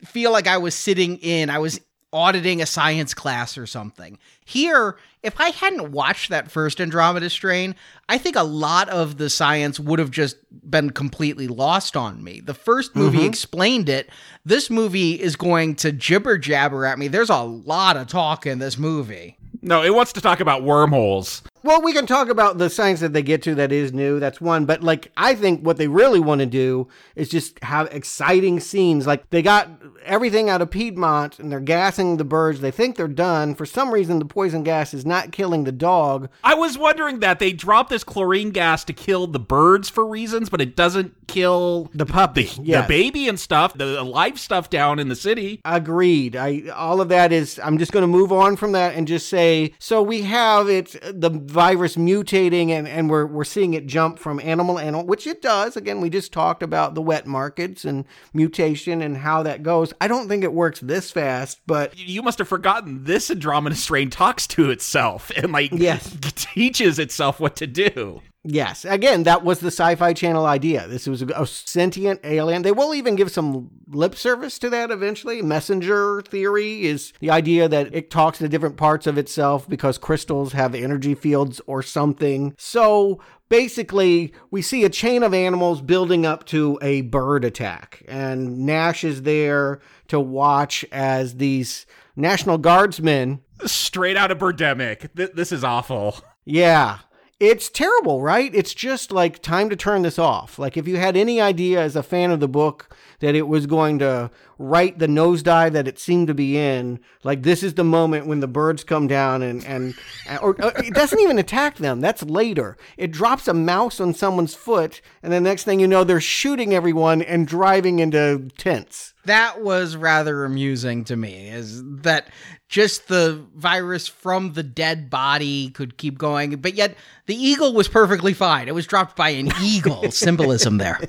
feel like I was sitting in, I was auditing a science class or something. Here, if I hadn't watched that first Andromeda Strain, I think a lot of the science would have just been completely lost on me. The first movie mm-hmm. explained it. This movie is going to jibber jabber at me. There's a lot of talk in this movie. No, it wants to talk about wormholes. Well, we can talk about the science that they get to that is new. That's one. But like, I think what they really want to do is just have exciting scenes. Like they got everything out of Piedmont and they're gassing the birds. They think they're done. For some reason, the poison gas is not killing the dog. I was wondering that they dropped this chlorine gas to kill the birds for reasons, but it doesn't kill the puppy, the, yes. the baby and stuff, the live stuff down in the city. Agreed. I, all of that is, I'm just going to move on from that and just say, so we have it, the virus mutating and, and we're we're seeing it jump from animal to animal, which it does. Again, we just talked about the wet markets and mutation and how that goes. I don't think it works this fast, but... You must have forgotten this Andromeda Strain talks to itself and like yes. teaches itself what to do. Yes. Again, that was the Sci-Fi Channel idea. This was a, a sentient alien. They will even give some lip service to that eventually. Messenger theory is the idea that it talks to different parts of itself because crystals have energy fields or something. So... Basically, we see a chain of animals building up to a bird attack, and Nash is there to watch as these National Guardsmen... Straight out of Birdemic. Th- this is awful. Yeah. It's terrible, right? It's just like time to turn this off. Like if you had any idea as a fan of the book that it was going to right the nosedive that it seemed to be in, like this is the moment when the birds come down and, and or, or it doesn't even attack them. That's later. It drops a mouse on someone's foot and the next thing you know, they're shooting everyone and driving into tents. That was rather amusing to me, is that just the virus from the dead body could keep going. But yet the eagle was perfectly fine. It was dropped by an eagle. Symbolism there.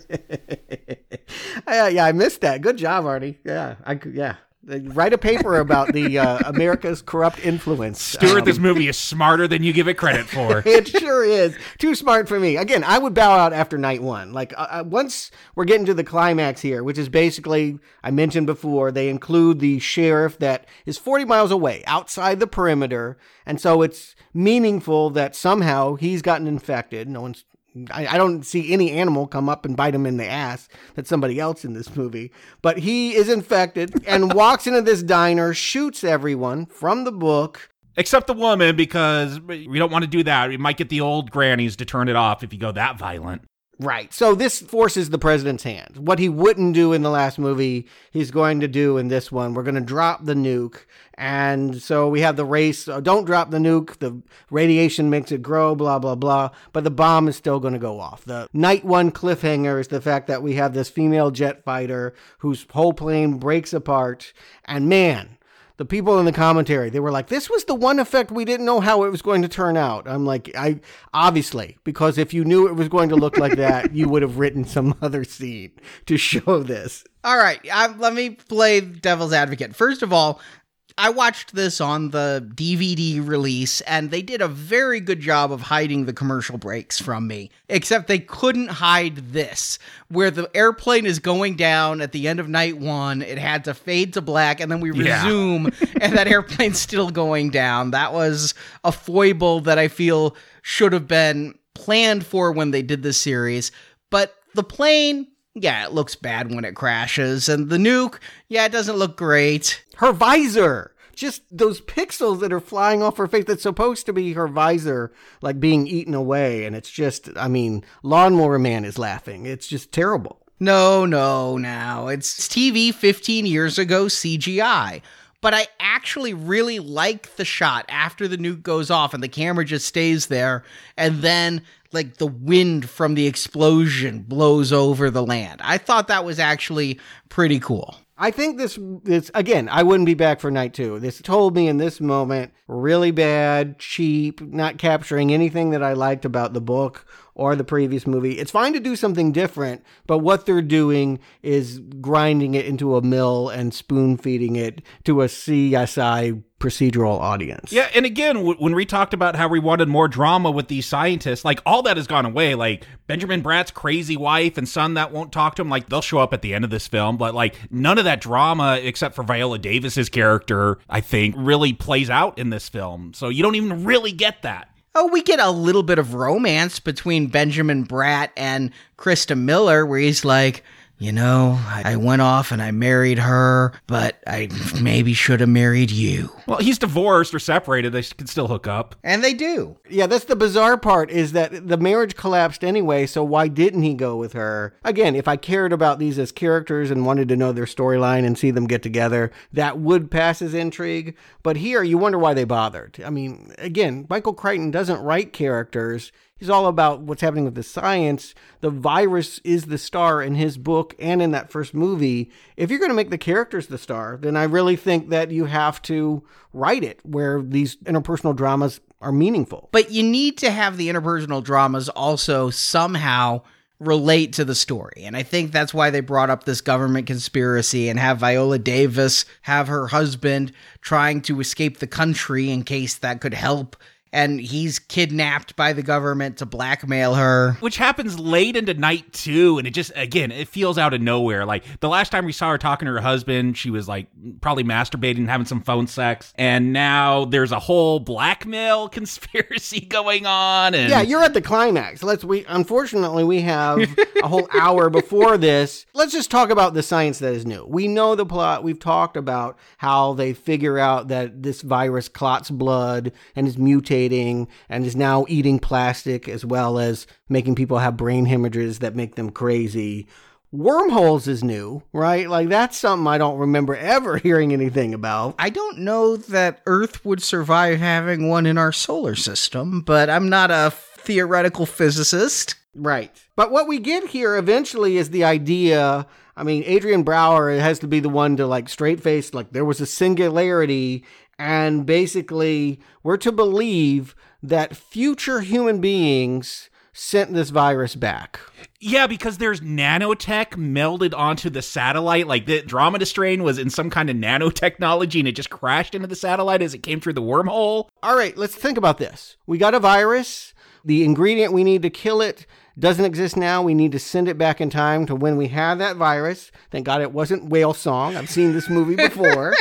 Uh, yeah, I missed that. Good job, Artie. Yeah, I yeah. Write a paper about the uh, America's corrupt influence. Stuart, um, this movie is smarter than you give it credit for. It sure is. Too smart for me. Again, I would bow out after night one. Like uh, once we're getting to the climax here, which is basically, I mentioned before, they include the sheriff that is forty miles away, outside the perimeter. And so it's meaningful that somehow he's gotten infected. No one's I don't see any animal come up and bite him in the ass. That's somebody else in this movie. But he is infected and walks into this diner, shoots everyone from the book. Except the woman, because we don't want to do that. We might get the old grannies to turn it off if you go that violent. Right. So this forces the president's hand. What he wouldn't do in the last movie, he's going to do in this one. We're going to drop the nuke. And so we have the race. Oh, don't drop the nuke. The radiation makes it grow, blah, blah, blah. But the bomb is still going to go off. The night one cliffhanger is the fact that we have this female jet fighter whose whole plane breaks apart. And man, the people in the commentary, they were like, this was the one effect we didn't know how it was going to turn out. I'm like, I obviously, because if you knew it was going to look like that, you would have written some other scene to show this. All right. I, let me play devil's advocate. First of all, I watched this on the D V D release, and they did a very good job of hiding the commercial breaks from me, except they couldn't hide this, where the airplane is going down at the end of night one, it had to fade to black, and then we resume, yeah. and that airplane's still going down. That was a foible that I feel should have been planned for when they did this series, but the plane... yeah, it looks bad when it crashes. And the nuke, yeah, it doesn't look great. Her visor. Just those pixels that are flying off her face. That's supposed to be her visor, like, being eaten away. And it's just, I mean, Lawnmower Man is laughing. It's just terrible. No, no, no. It's T V fifteen years ago C G I. But I actually really like the shot after the nuke goes off and the camera just stays there. And then, like, the wind from the explosion blows over the land. I thought that was actually pretty cool. I think this, this, again, I wouldn't be back for night two. This told me in this moment, really bad, cheap, not capturing anything that I liked about the book or the previous movie. It's fine to do something different, but what they're doing is grinding it into a mill and spoon feeding it to a C S I procedural audience. Yeah, and again, w- when we talked about how we wanted more drama with these scientists, like, all that has gone away. Like, Benjamin Bratt's crazy wife and son that won't talk to him, like, they'll show up at the end of this film, but, like, none of that drama, except for Viola Davis's character, I think, really plays out in this film. So you don't even really get that. Oh, we get a little bit of romance between Benjamin Bratt and Krista Miller, where he's like, you know, I went off and I married her, but I maybe should have married you. Well, he's divorced or separated. They can still hook up. And they do. Yeah, that's the bizarre part, is that the marriage collapsed anyway, so why didn't he go with her? Again, if I cared about these as characters and wanted to know their storyline and see them get together, that would pass as intrigue. But here, you wonder why they bothered. I mean, again, Michael Crichton doesn't write characters. He's all about what's happening with the science. The virus is the star in his book and in that first movie. If you're going to make the characters the star, then I really think that you have to write it where these interpersonal dramas are meaningful. But you need to have the interpersonal dramas also somehow relate to the story. And I think that's why they brought up this government conspiracy and have Viola Davis have her husband trying to escape the country in case that could help. And he's kidnapped by the government to blackmail her. Which happens late into night two, and it just, again, it feels out of nowhere. Like, the last time we saw her talking to her husband, she was, like, probably masturbating and having some phone sex. And now there's a whole blackmail conspiracy going on. And... yeah, you're at the climax. Let's we Unfortunately, we have a whole hour before this. Let's just talk about the science that is new. We know the plot. We've talked about how they figure out that this virus clots blood and is mutated and is now eating plastic, as well as making people have brain hemorrhages that make them crazy. Wormholes is new, right? Like, that's something I don't remember ever hearing anything about. I don't know that Earth would survive having one in our solar system, but I'm not a theoretical physicist. Right. But what we get here eventually is the idea... I mean, André Braugher has to be the one to, like, straight-face, like, there was a singularity, and basically we're to believe that future human beings sent this virus back. Yeah, because there's nanotech melded onto the satellite. Like, the Andromeda Strain was in some kind of nanotechnology, and it just crashed into the satellite as it came through the wormhole. All right, let's think about this. We got a virus. The ingredient we need to kill it doesn't exist now. We need to send it back in time to when we had that virus. Thank God it wasn't Whale Song. I've seen this movie before.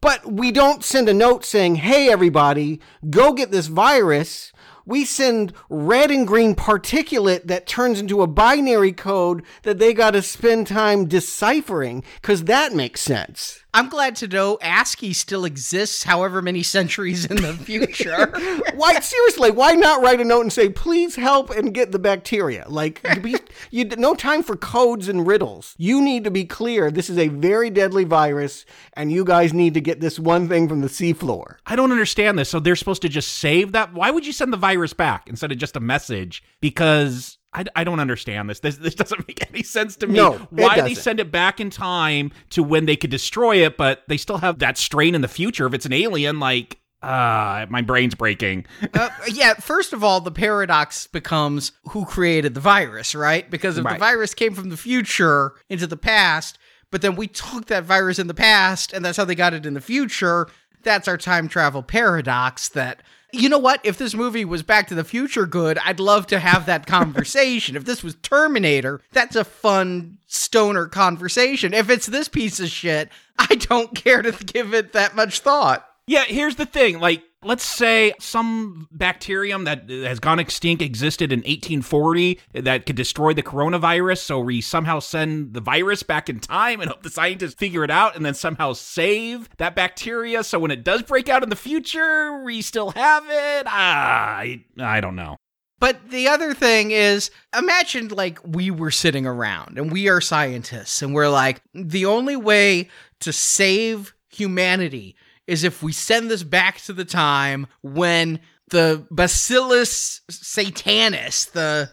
But we don't send a note saying, hey, everybody, go get this virus. We send red and green particulate that turns into a binary code that they got to spend time deciphering, because that makes sense. I'm glad to know ASCII still exists however many centuries in the future. Why, seriously, why not write a note and say, please help and get the bacteria? Like, you be, you, no time for codes and riddles. You need to be clear. This is a very deadly virus, and you guys need to get this one thing from the seafloor. I don't understand this. So they're supposed to just save that? Why would you send the virus virus back instead of just a message, because I, I don't understand this. This this doesn't make any sense to me. No, Why they send it back in time to when they could destroy it, but they still have that strain in the future. If it's an alien, like, uh, my brain's breaking. uh, yeah, first of all, the paradox becomes who created the virus, right? Because if right. the virus came from the future into the past, but then we took that virus in the past, and that's how they got it in the future, that's our time travel paradox that... You know what? If this movie was Back to the Future good, I'd love to have that conversation. If this was Terminator, that's a fun stoner conversation. If it's this piece of shit, I don't care to give it that much thought. Yeah, here's the thing. Like, let's say some bacterium that has gone extinct existed in eighteen forty that could destroy the coronavirus. So we somehow send the virus back in time and hope the scientists figure it out and then somehow save that bacteria. So when it does break out in the future, we still have it. Ah, I, I don't know. But the other thing is, imagine like we were sitting around and we are scientists and we're like, the only way to save humanity is if we send this back to the time when the Bacillus Satanus, the...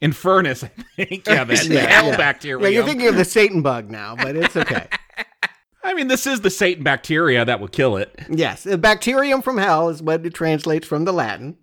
Infernus, I think. Yeah, that's yeah, the hell yeah. bacteria. Yeah, you're thinking of the Satan bug now, but it's okay. I mean, this is the Satan bacteria that will kill it. Yes, the bacterium from hell is what it translates from the Latin.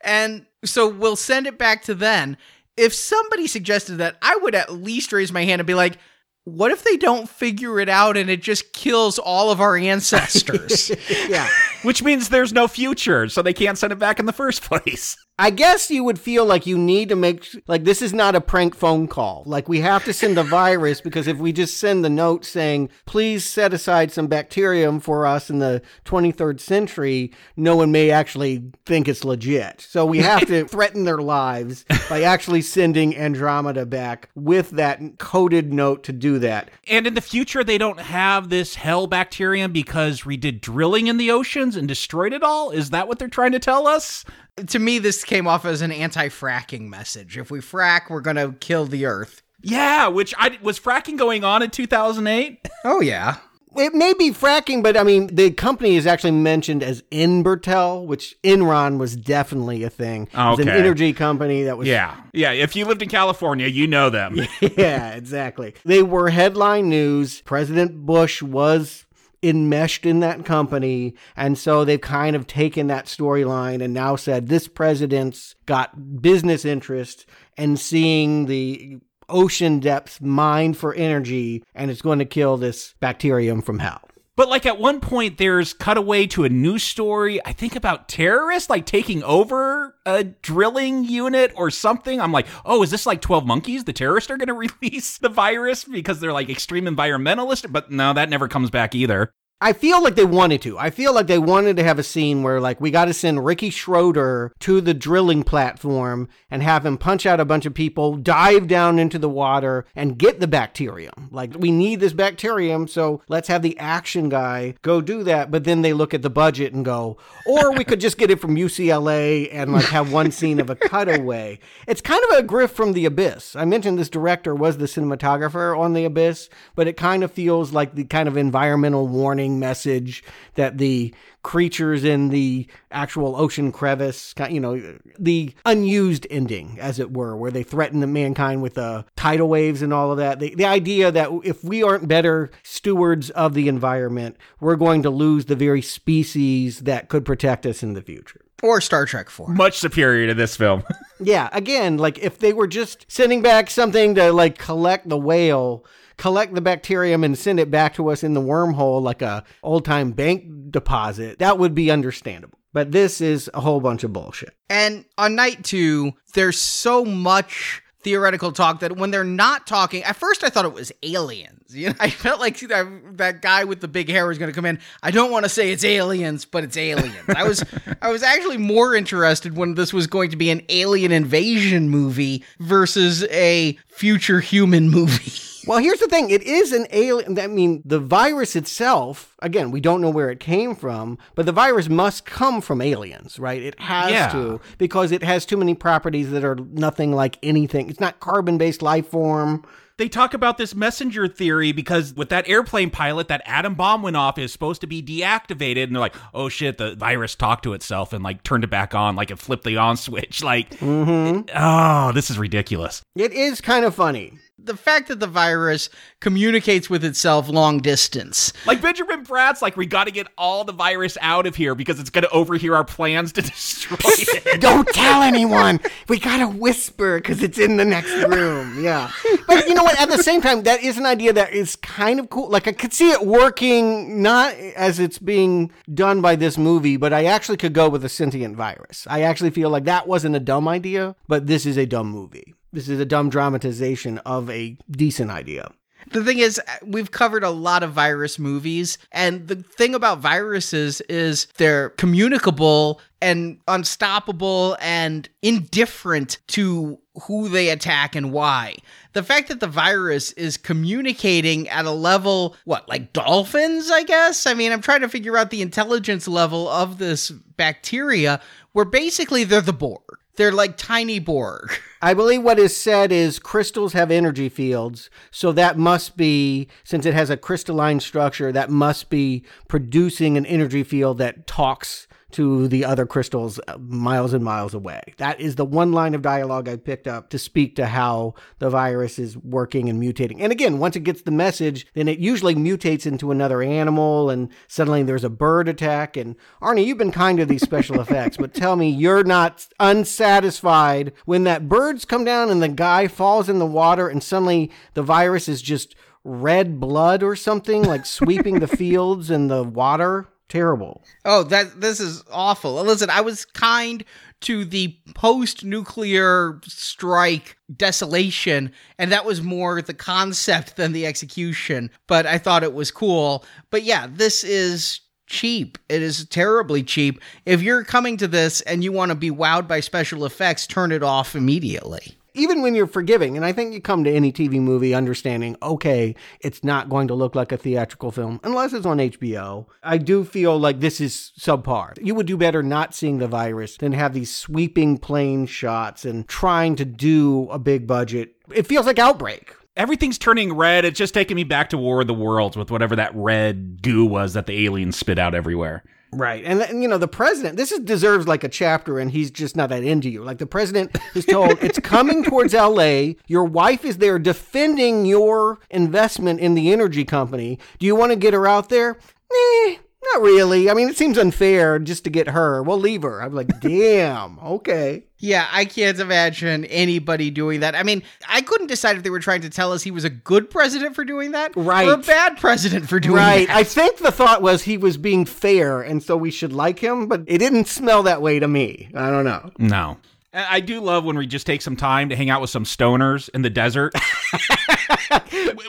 And so we'll send it back to then. If somebody suggested that, I would at least raise my hand and be like, what if they don't figure it out and it just kills all of our ancestors? Yeah. Which means there's no future, so they can't send it back in the first place. I guess you would feel like you need to make, like, this is not a prank phone call. Like, we have to send the virus because if we just send the note saying, please set aside some bacterium for us in the twenty-third century, no one may actually think it's legit. So we have to threaten their lives by actually sending Andromeda back with that coded note to do that. And in the future, they don't have this hell bacterium because we did drilling in the oceans and destroyed it all? Is that what they're trying to tell us? To me, this came off as an anti-fracking message. If we frack, we're going to kill the Earth. Yeah, which I, was fracking going on in two thousand eight? Oh, yeah. It may be fracking, but I mean, the company is actually mentioned as Invertel, which Enron was definitely a thing. Okay. It was an energy company that was... Yeah, yeah. If you lived in California, you know them. Yeah, exactly. They were headline news. President Bush was... enmeshed in that company, and so they've kind of taken that storyline and now said this president's got business interest and seeing the ocean depths mined for energy, and it's going to kill this bacterium from hell. But like at one point there's cutaway to a news story, I think about terrorists like taking over a drilling unit or something. I'm like, oh, is this like twelve monkeys? The terrorists are going to release the virus because they're like extreme environmentalists. But no, that never comes back either. I feel like they wanted to. I feel like they wanted to have a scene where, like, we got to send Ricky Schroeder to the drilling platform and have him punch out a bunch of people, dive down into the water, and get the bacterium. Like, we need this bacterium, so let's have the action guy go do that. But then they look at the budget and go, or we could just get it from U C L A and, like, have one scene of a cutaway. It's kind of a grift from The Abyss. I mentioned this director was the cinematographer on The Abyss, but it kind of feels like the kind of environmental warning message that the creatures in the actual ocean crevice, you know, the unused ending, as it were, where they threaten the mankind with uh, tidal waves and all of that. The, the idea that if we aren't better stewards of the environment, we're going to lose the very species that could protect us in the future. Or Star Trek four. Much superior to this film. Yeah, again, like if they were just sending back something to like collect the whale, collect the bacterium and send it back to us in the wormhole like a old-time bank deposit, that would be understandable. But this is a whole bunch of bullshit. And on night two, there's so much theoretical talk that when they're not talking, at first I thought it was aliens. You know, I felt like that, that guy with the big hair was going to come in. I don't want to say it's aliens, but it's aliens. I was I was actually more interested when this was going to be an alien invasion movie versus a future human movie. Well, here's the thing. It is an alien. I mean, the virus itself, again, we don't know where it came from, but the virus must come from aliens, right? It has yeah. to, because it has too many properties that are nothing like anything. It's not carbon-based life form. They talk about this messenger theory because with that airplane pilot, that atom bomb went off, is supposed to be deactivated. And they're like, oh shit, the virus talked to itself and like turned it back on, like it flipped the on switch. Like, mm-hmm. it, oh, this is ridiculous. It is kind of funny. The fact that the virus communicates with itself long distance. Like Benjamin Bratt's like, we got to get all the virus out of here because it's going to overhear our plans to destroy it. Don't tell anyone. We got to whisper because it's in the next room. Yeah. But you know what? At the same time, that is an idea that is kind of cool. Like I could see it working, not as it's being done by this movie, but I actually could go with a sentient virus. I actually feel like that wasn't a dumb idea, but this is a dumb movie. This is a dumb dramatization of a decent idea. The thing is, we've covered a lot of virus movies, and the thing about viruses is they're communicable and unstoppable and indifferent to who they attack and why. The fact that the virus is communicating at a level, what, like dolphins, I guess? I mean, I'm trying to figure out the intelligence level of this bacteria, where basically they're the Borg. They're like tiny Borg. I believe what is said is crystals have energy fields, so that must be, since it has a crystalline structure, that must be producing an energy field that talks to the other crystals miles and miles away. That is the one line of dialogue I picked up to speak to how the virus is working and mutating. And again, once it gets the message, then it usually mutates into another animal, and suddenly there's a bird attack. And Arnie, you've been kind to these special effects, but tell me you're not unsatisfied when that bird's come down and the guy falls in the water and suddenly the virus is just red blood or something, like sweeping the fields and the water. Terrible. Oh, that this is awful. Listen, I was kind to the post-nuclear strike desolation, and that was more the concept than the execution, but I thought it was cool. But yeah, this is cheap. It is terribly cheap. If you're coming to this and you want to be wowed by special effects, turn it off immediately. Even when you're forgiving, and I think you come to any T V movie understanding, okay, it's not going to look like a theatrical film, unless it's on H B O. I do feel like this is subpar. You would do better not seeing the virus than have these sweeping plane shots and trying to do a big budget. It feels like Outbreak. Everything's turning red. It's just taking me back to War of the Worlds with whatever that red goo was that the aliens spit out everywhere. Right. And, and, you know, the president, this is, deserves like a chapter, and he's just not that into you. Like the president is told it's coming towards L A. Your wife is there defending your investment in the energy company. Do you want to get her out there? Eh, not really. I mean, it seems unfair just to get her. We'll leave her. I'm like, damn. Okay. Yeah, I can't imagine anybody doing that. I mean, I couldn't decide if they were trying to tell us he was a good president for doing that, right, or a bad president for doing right. that. Right. I think the thought was he was being fair, and so we should like him, but it didn't smell that way to me. I don't know. No. I do love when we just take some time to hang out with some stoners in the desert,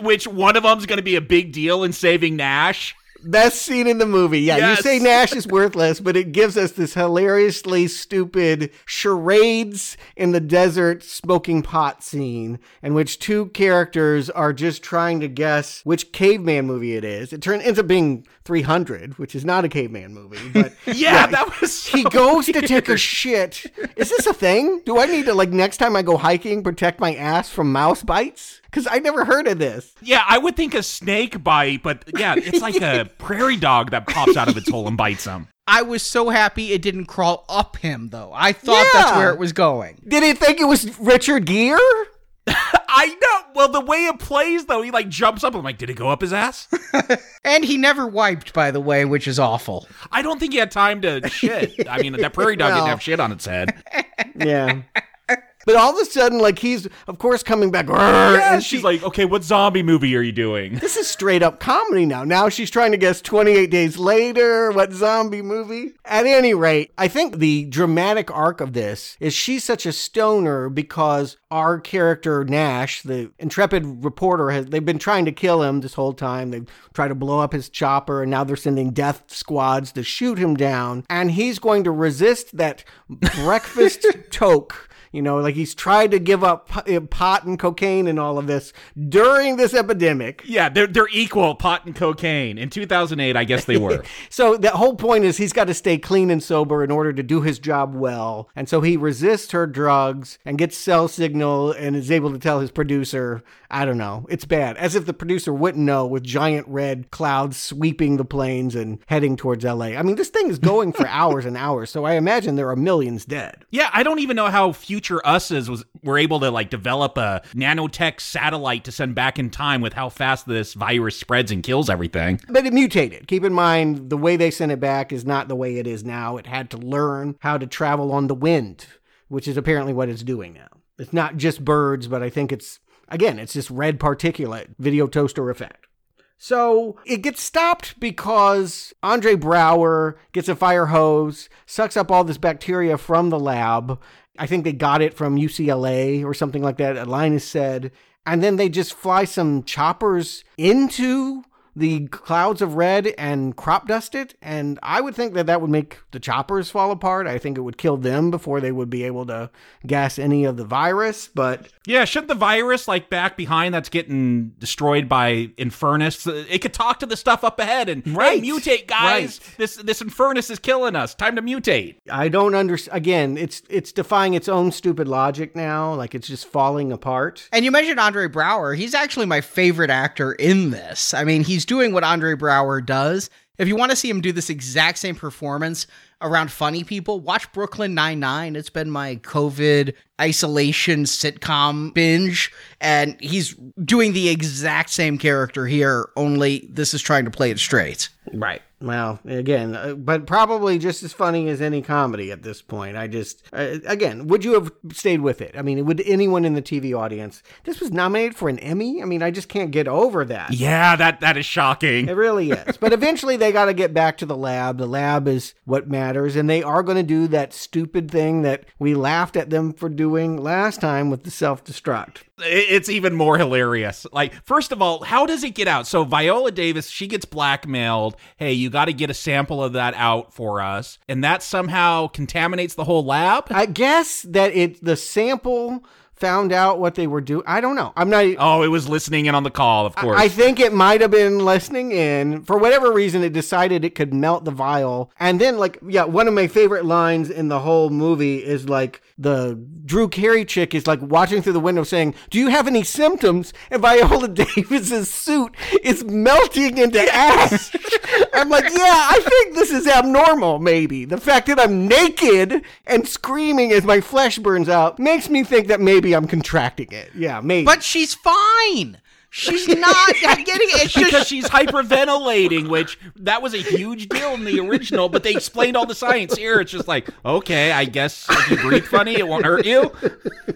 which one of them's going to be a big deal in saving Nash. Best scene in the movie. Yeah, yes. You say Nash is worthless, but it gives us this hilariously stupid charades in the desert smoking pot scene in which two characters are just trying to guess which caveman movie it is. It turns ends up being three hundred, which is not a caveman movie. But yeah, yeah, that was so He goes weird. to take a shit. Is this a thing? Do I need to, like, next time I go hiking, protect my ass from mouse bites? Because I never heard of this. Yeah, I would think a snake bite, but yeah, it's like a prairie dog that pops out of its hole and bites him. I was so happy it didn't crawl up him, though. I thought yeah. that's where it was going. Did he think it was Richard Gere? I know. Well, the way it plays, though, he like jumps up. I'm like, did it go up his ass? And he never wiped, by the way, which is awful. I don't think he had time to shit. I mean, that prairie dog no. didn't have shit on its head. Yeah. But all of a sudden, like, he's, of course, coming back. Yeah, and she, she's like, okay, what zombie movie are you doing? This is straight up comedy now. Now she's trying to guess twenty-eight days later, what zombie movie? At any rate, I think the dramatic arc of this is she's such a stoner because our character, Nash, the intrepid reporter, has they've been trying to kill him this whole time. They've tried to blow up his chopper, and now they're sending death squads to shoot him down. And he's going to resist that breakfast toke You know, like he's tried to give up pot and cocaine and all of this during this epidemic. Yeah, they're they're equal, pot and cocaine. In two thousand eight, I guess they were. So the whole point is he's got to stay clean and sober in order to do his job well. And so he resists her drugs and gets cell signal and is able to tell his producer, I don't know, it's bad. As if the producer wouldn't know, with giant red clouds sweeping the plains and heading towards L A. I mean, this thing is going for hours and hours, so I imagine there are millions dead. Yeah, I don't even know how future uses was were able to like develop a nanotech satellite to send back in time with how fast this virus spreads and kills everything. But it mutated. Keep in mind, the way they sent it back is not the way it is now. It had to learn how to travel on the wind, which is apparently what it's doing now. It's not just birds, but I think it's, again, it's this red particulate video toaster effect. So it gets stopped because André Braugher gets a fire hose, sucks up all this bacteria from the lab. I think they got it from U C L A or something like that, Linus said. And then they just fly some choppers into the clouds of red and crop dust it. And I would think that that would make the choppers fall apart. I think it would kill them before they would be able to gas any of the virus, but... Yeah, shouldn't the virus, like, back behind that's getting destroyed by Infernus, it could talk to the stuff up ahead and, right. Hey, mutate, guys! Right. This this Infernus is killing us. Time to mutate. I don't understand. Again, it's it's defying its own stupid logic now. Like, it's just falling apart. And you mentioned André Braugher. He's actually my favorite actor in this. I mean, he's doing what André Braugher does. If you want to see him do this exact same performance around funny people, watch Brooklyn Nine-Nine. It's been my COVID isolation sitcom binge, and he's doing the exact same character here, only this is trying to play it straight. Right. Well, again, but probably just as funny as any comedy at this point. I just, uh, again, would you have stayed with it? I mean, would anyone in the T V audience? This was nominated for an Emmy? I mean, I just can't get over that. Yeah, that that is shocking. It really is. But eventually they got to get back to the lab. The lab is what matters, and they are going to do that stupid thing that we laughed at them for doing last time with the self-destruct. It's even more hilarious. Like, first of all, how does it get out? So Viola Davis, she gets blackmailed. Hey, you got to get a sample of that out for us. And that somehow contaminates the whole lab? I guess that it the sample found out what they were doing. I don't know. I'm not. Oh, it was listening in on the call, of course. I, I think it might have been listening in. For whatever reason, it decided it could melt the vial. And then, like, yeah, one of my favorite lines in the whole movie is, like, the Drew Carey chick is, like, watching through the window saying, do you have any symptoms? And Viola Davis's suit is melting into ash. I'm like, yeah, I think this is abnormal, maybe. The fact that I'm naked and screaming as my flesh burns out makes me think that maybe I'm contracting it. Yeah, maybe. But she's fine. She's not getting it. It's just... Because she's hyperventilating, which that was a huge deal in the original, but they explained all the science here. It's just like, okay, I guess if you breathe funny, it won't hurt you.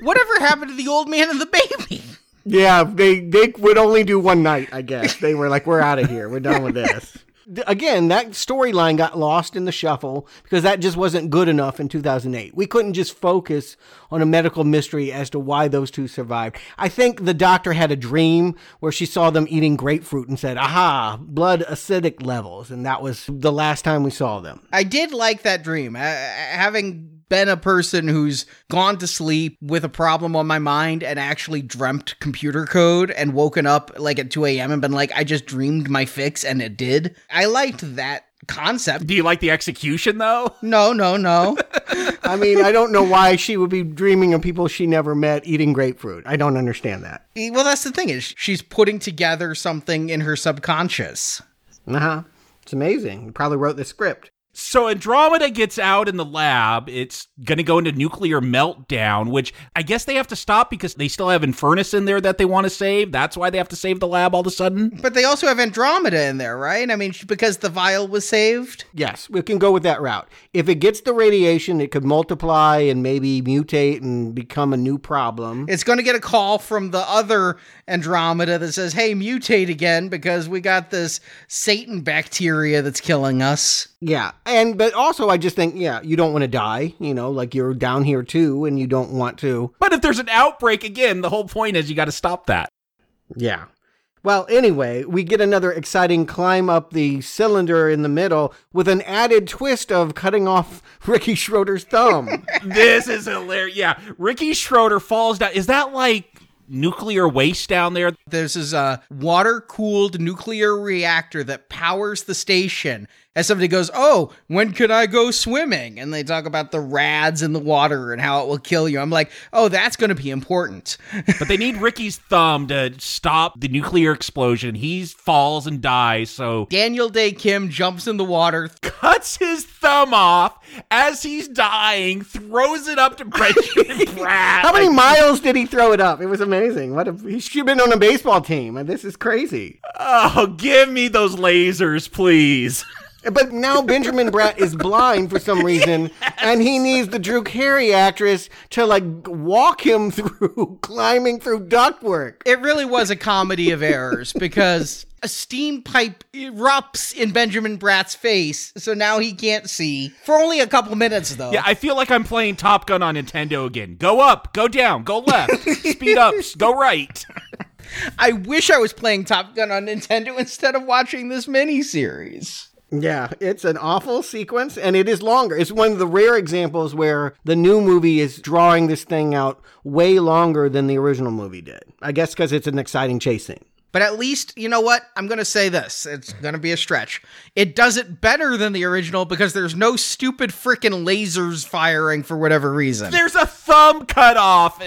Whatever happened to the old man and the baby? Yeah, they, they would only do one night, I guess. They were like, we're out of here. We're done with this. Again, that storyline got lost in the shuffle because that just wasn't good enough in two thousand eight. We couldn't just focus on a medical mystery as to why those two survived. I think the doctor had a dream where she saw them eating grapefruit and said, aha, blood acidic levels. And that was the last time we saw them. I did like that dream. I, having been a person who's gone to sleep with a problem on my mind and actually dreamt computer code and woken up like at two a.m. and been like, I just dreamed my fix and it did. I liked that concept. Do you like the execution though? No, no, no. I mean, I don't know why she would be dreaming of people she never met eating grapefruit. I don't understand that. Well, that's the thing is she's putting together something in her subconscious. Uh-huh. It's amazing. You probably wrote the script. So Andromeda gets out in the lab. It's going to go into nuclear meltdown, which I guess they have to stop because they still have Infernus in there that they want to save. That's why they have to save the lab all of a sudden. But they also have Andromeda in there, right? I mean, because the vial was saved? Yes, we can go with that route. If it gets the radiation, it could multiply and maybe mutate and become a new problem. It's going to get a call from the other Andromeda that says, hey, mutate again because we got this Satan bacteria that's killing us. Yeah. And, but also I just think, yeah, you don't want to die, you know, like you're down here too, and you don't want to. But if there's an outbreak again, the whole point is you got to stop that. Yeah. Well, anyway, we get another exciting climb up the cylinder in the middle with an added twist of cutting off Ricky Schroeder's thumb. This is hilarious. Yeah, Ricky Schroeder falls down. Is that like nuclear waste down there? This is a water-cooled nuclear reactor that powers the station. As somebody goes, oh, when can I go swimming? And they talk about the rads in the water and how it will kill you. I'm like, oh, that's going to be important. But they need Ricky's thumb to stop the nuclear explosion. He falls and dies, so... Daniel Dae Kim jumps in the water, cuts his thumb off as he's dying, throws it up to Benjamin Bratt. How many miles did he throw it up? It was amazing. What a... He should have been on a baseball team. This is crazy. Oh, give me those lasers, please. But now Benjamin Bratt is blind for some reason, yes. and he needs the Drew Carey actress to, like, walk him through climbing through ductwork. It really was a comedy of errors, because a steam pipe erupts in Benjamin Bratt's face, so now he can't see. For only a couple minutes, though. Yeah, I feel like I'm playing Top Gun on Nintendo again. Go up, go down, go left, speed up, go right. I wish I was playing Top Gun on Nintendo instead of watching this miniseries. Yeah, it's an awful sequence, and it is longer. It's one of the rare examples where the new movie is drawing this thing out way longer than the original movie did. I guess because it's an exciting chase scene. But at least, you know what? I'm going to say this. It's going to be a stretch. It does it better than the original because there's no stupid freaking lasers firing for whatever reason. There's a thumb cut off.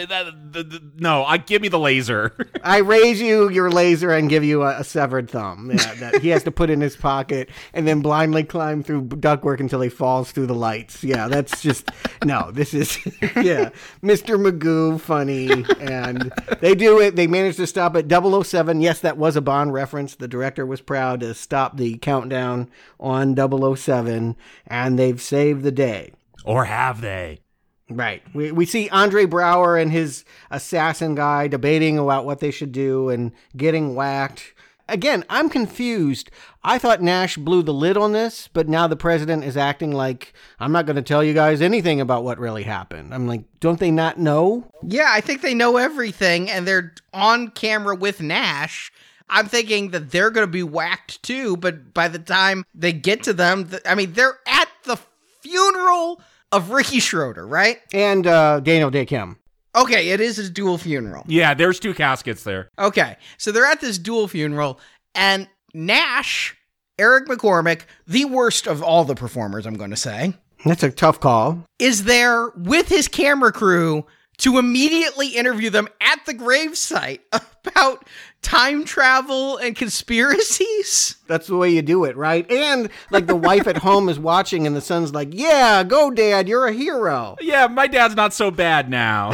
No, I give me the laser. I raise you your laser and give you a, a severed thumb yeah, that he has to put in his pocket and then blindly climb through ductwork until he falls through the lights. Yeah, that's just, no, this is, yeah, Mister Magoo funny. And they do it. They manage to stop at double oh seven. Yes. Yes, that was a Bond reference. The director was proud to stop the countdown on double oh seven, and they've saved the day. Or have they? Right. We we see André Braugher and his assassin guy debating about what they should do and getting whacked. Again, I'm confused. I thought Nash blew the lid on this, but now the president is acting like, I'm not going to tell you guys anything about what really happened. I'm like, don't they not know? Yeah, I think they know everything, and they're on camera with Nash. I'm thinking that they're going to be whacked too, but by the time they get to them, th- I mean, they're at the funeral of Ricky Schroeder, right? And uh, Daniel Dae Kim. Okay, it is his dual funeral. Yeah, there's two caskets there. Okay, so they're at this dual funeral, and Nash, Eric McCormack, the worst of all the performers, I'm going to say. That's a tough call. Is there with his camera crew to immediately interview them at the gravesite about time travel and conspiracies. That's the way you do it, right? And like the wife at home is watching and the son's like, yeah, go dad, you're a hero. Yeah, my dad's not so bad now.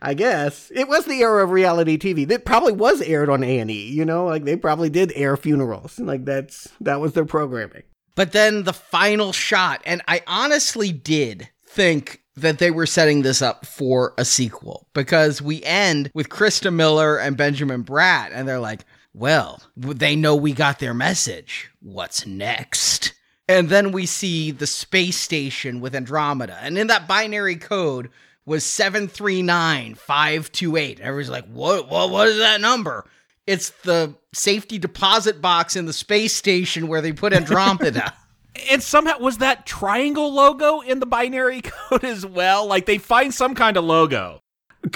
I guess. It was the era of reality T V. That probably was aired on A and E, you know? Like they probably did air funerals. Like that's that was their programming. But then the final shot, and I honestly did think that they were setting this up for a sequel because we end with Krista Miller and Benjamin Bratt and they're like, well, they know we got their message. What's next? And then we see the space station with Andromeda. And in that binary code was seven three nine five two eight. Everybody's like, what, what, what is that number? It's the safety deposit box in the space station where they put Andromeda. And somehow, was that triangle logo in the binary code as well? Like, they find some kind of logo.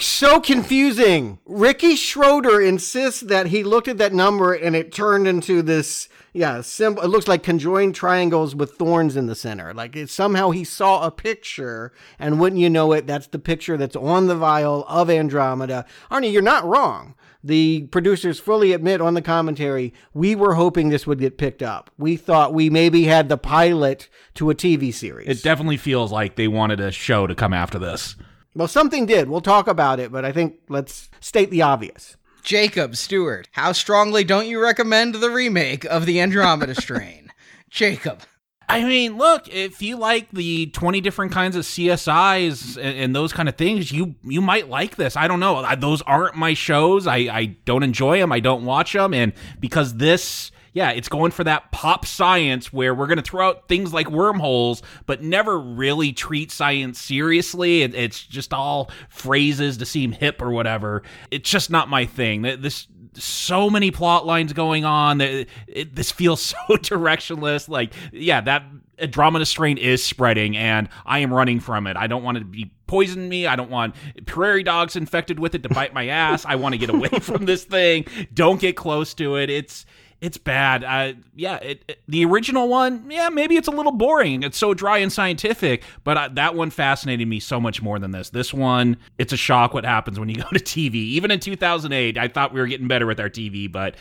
So confusing. Ricky Schroeder insists that he looked at that number and it turned into this, yeah, symbol. It looks like conjoined triangles with thorns in the center. Like, it, somehow he saw a picture, and wouldn't you know it, that's the picture that's on the vial of Andromeda. Arnie, you're not wrong. The producers fully admit on the commentary, we were hoping this would get picked up. We thought we maybe had the pilot to a T V series. It definitely feels like they wanted a show to come after this. Well, something did. We'll talk about it, but I think let's state the obvious. Jacob Stewart, how strongly don't you recommend the remake of The Andromeda Strain? Jacob. I mean, look, if you like the twenty different kinds of C S Is and, and those kind of things, you you might like this. I don't know. I, those aren't my shows. I, I don't enjoy them. I don't watch them. And because this yeah, it's going for that pop science where we're going to throw out things like wormholes, but never really treat science seriously. It, it's just all phrases to seem hip or whatever. It's just not my thing. This so many plot lines going on. It, it, this feels so directionless. Like, yeah, that Andromeda strain is spreading and I am running from it. I don't want it to be poisoning me. I don't want prairie dogs infected with it to bite my ass. I want to get away from this thing. Don't get close to it. It's it's bad. Uh, yeah, it, it, the original one, yeah, maybe it's a little boring. It's so dry and scientific, but I, that one fascinated me so much more than this. This one, it's a shock what happens when you go to T V. Even in two thousand eight, I thought we were getting better with our T V, but...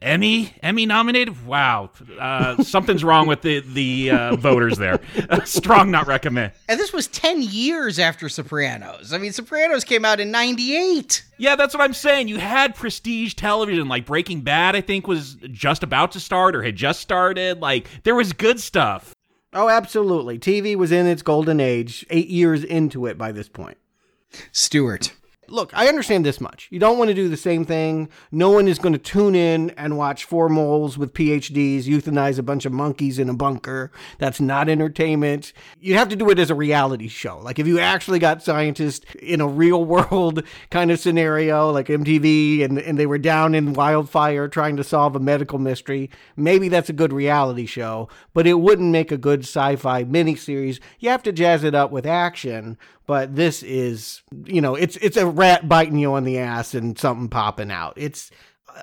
Emmy, Emmy nominated? Wow. Uh, something's wrong with the, the uh, voters there. Uh, strong not recommend. And this was ten years after Sopranos. I mean, Sopranos came out in ninety-eight. Yeah, that's what I'm saying. You had prestige television, like Breaking Bad, I think, was just about to start or had just started. Like, there was good stuff. Oh, absolutely. T V was in its golden age, eight years into it by this point. Stuart. Look, I understand this much. You don't want to do the same thing. No one is going to tune in and watch four moles with P H Ds euthanize a bunch of monkeys in a bunker. That's not entertainment. You have to do it as a reality show. Like if you actually got scientists in a real world kind of scenario, like M T V, and, and they were down in wildfire trying to solve a medical mystery, maybe that's a good reality show, but it wouldn't make a good sci-fi miniseries. You have to jazz it up with action. But this is, you know, it's it's a rat biting you on the ass and something popping out. It's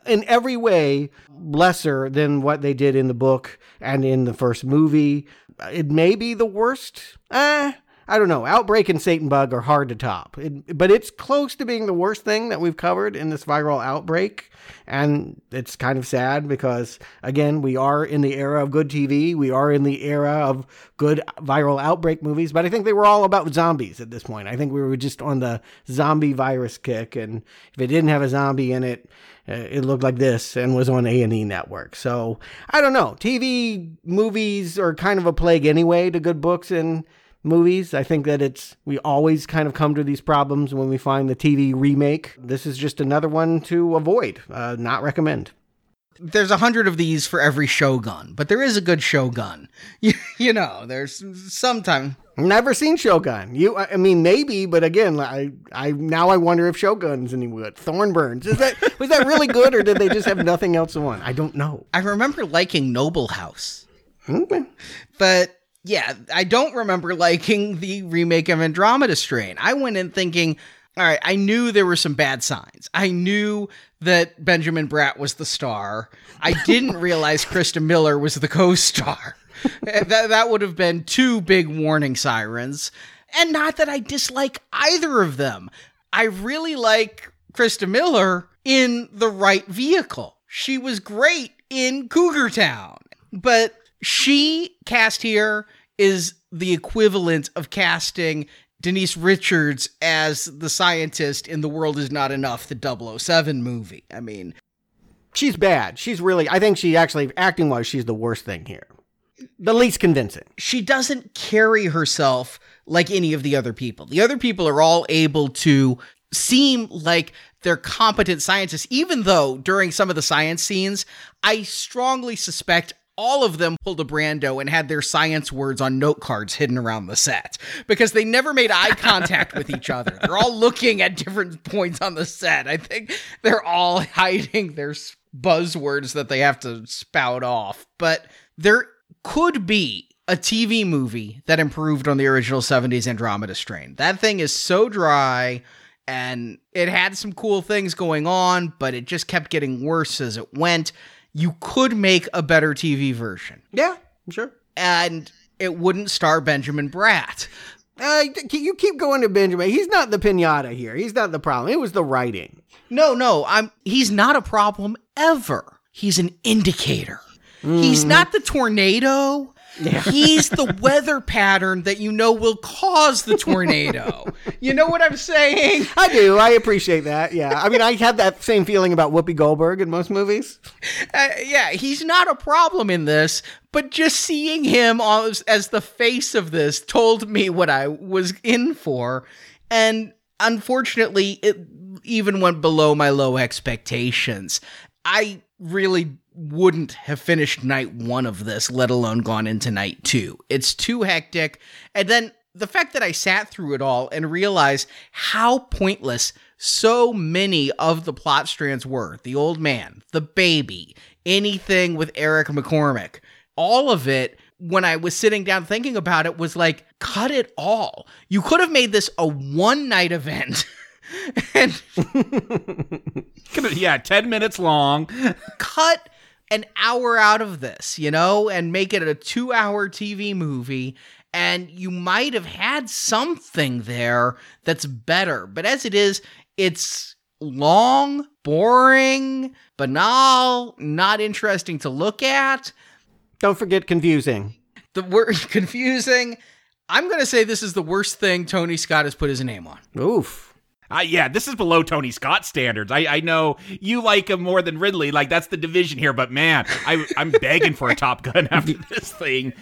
in every way lesser than what they did in the book and in the first movie. It may be the worst. Eh, I don't know. Outbreak and Satan Bug are hard to top. It, but it's close to being the worst thing that we've covered in this viral outbreak. And it's kind of sad because, again, we are in the era of good T V. We are in the era of good viral outbreak movies. But I think they were all about zombies at this point. I think we were just on the zombie virus kick. And if it didn't have a zombie in it, it looked like this and was on A and E Network. So, I don't know. T V movies are kind of a plague anyway to good books and movies. I think that it's, we always kind of come to these problems when we find the T V remake. This is just another one to avoid, uh, not recommend. There's a hundred of these for every Shogun, but there is a good Shogun. You, you know, there's sometime. Never seen Shogun. You, I mean, maybe, but again, I, I now I wonder if Shogun's any good. Thornburns, is that was that really good, or did they just have nothing else on? I don't know. I remember liking Noble House, okay. But. Yeah, I don't remember liking the remake of Andromeda Strain. I went in thinking, all right, I knew there were some bad signs. I knew that Benjamin Bratt was the star. I didn't realize Krista Miller was the co-star. that, that would have been two big warning sirens. And not that I dislike either of them. I really like Krista Miller in the right vehicle. She was great in Cougar Town. But... she cast here is the equivalent of casting Denise Richards as the scientist in The World Is Not Enough, the double oh seven movie. I mean, she's bad. She's really, I think she actually, acting wise, she's the worst thing here. The least convincing. She doesn't carry herself like any of the other people. The other people are all able to seem like they're competent scientists, even though during some of the science scenes, I strongly suspect all of them pulled a Brando and had their science words on note cards hidden around the set because they never made eye contact with each other. They're all looking at different points on the set. I think they're all hiding their buzzwords that they have to spout off. But there could be a T V movie that improved on the original seventies Andromeda Strain. That thing is so dry and it had some cool things going on, but it just kept getting worse as it went. You could make a better T V version. Yeah, sure. And it wouldn't star Benjamin Bratt. Uh, you keep going to Benjamin. He's not the pinata here. He's not the problem. It was the writing. No, no. I'm. He's not a problem ever. He's an indicator. Mm. He's not the tornado. Yeah. He's the weather pattern that you know will cause the tornado. You know what I'm saying? I do. I appreciate that. Yeah. I mean, I have that same feeling about Whoopi Goldberg in most movies. Uh, yeah. He's not a problem in this, but just seeing him as, as the face of this told me what I was in for. And unfortunately, it even went below my low expectations. I really wouldn't have finished night one of this, let alone gone into night two. It's too hectic. And then the fact that I sat through it all and realized how pointless so many of the plot strands were. The old man, the baby, anything with Eric McCormack. All of it, when I was sitting down thinking about it, was like, cut it all. You could have made this a one-night event. and Yeah, ten minutes long. Cut an hour out of this, you know, and make it a two-hour T V movie, and you might have had something there that's better. But as it is, it's long, boring, banal, not interesting to look at. Don't forget confusing. The word confusing. I'm going to say this is the worst thing Tony Scott has put his name on. Oof. Uh, yeah, this is below Tony Scott standards. I, I know you like him more than Ridley. Like, that's the division here. But, man, I, I'm begging for a Top Gun after this thing.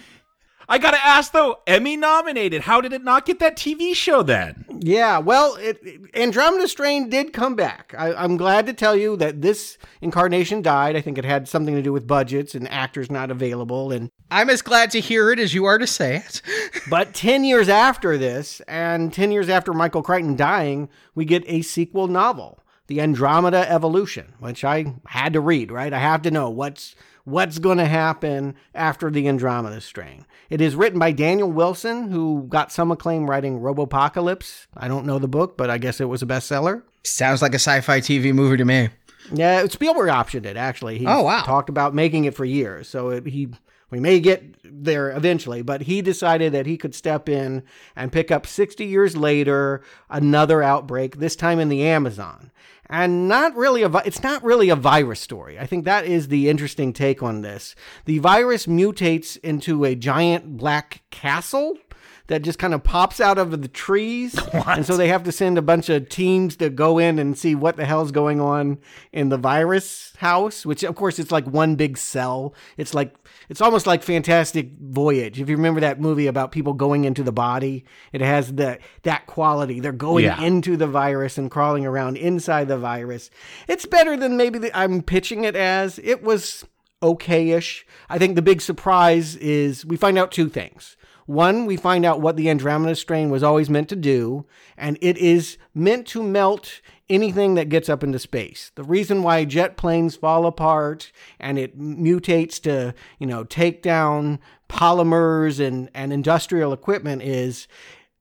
I got to ask, though, Emmy nominated. How did it not get that T V show then? Yeah, well, it, Andromeda Strain did come back. I, I'm glad to tell you that this incarnation died. I think it had something to do with budgets and actors not available. And I'm as glad to hear it as you are to say it. But ten years after this, and ten years after Michael Crichton dying, we get a sequel novel, The Andromeda Evolution, which I had to read, right? I have to know what's... What's going to happen after the Andromeda Strain? It is written by Daniel Wilson, who got some acclaim writing Robopocalypse. I don't know the book, but I guess it was a bestseller. Sounds like a sci-fi T V movie to me. Yeah, Spielberg optioned it, actually. He oh, wow. talked about making it for years, so it, he we may get there eventually, but he decided that he could step in and pick up sixty years later another outbreak, this time in the Amazon. And not really a, it's not really a virus story. I think that is the interesting take on this. The virus mutates into a giant black castle that just kind of pops out of the trees. What? And so they have to send a bunch of teams to go in and see what the hell's going on in the virus house, which, of course, it's like one big cell. It's like it's almost like Fantastic Voyage. If you remember that movie about people going into the body, it has the, that quality. They're going yeah. into the virus and crawling around inside the virus. It's better than maybe the, I'm pitching it as. It was okay-ish. I think the big surprise is we find out two things. One, we find out what the Andromeda Strain was always meant to do, and it is meant to melt anything that gets up into space. The reason why jet planes fall apart and it mutates to, you know, take down polymers and, and industrial equipment is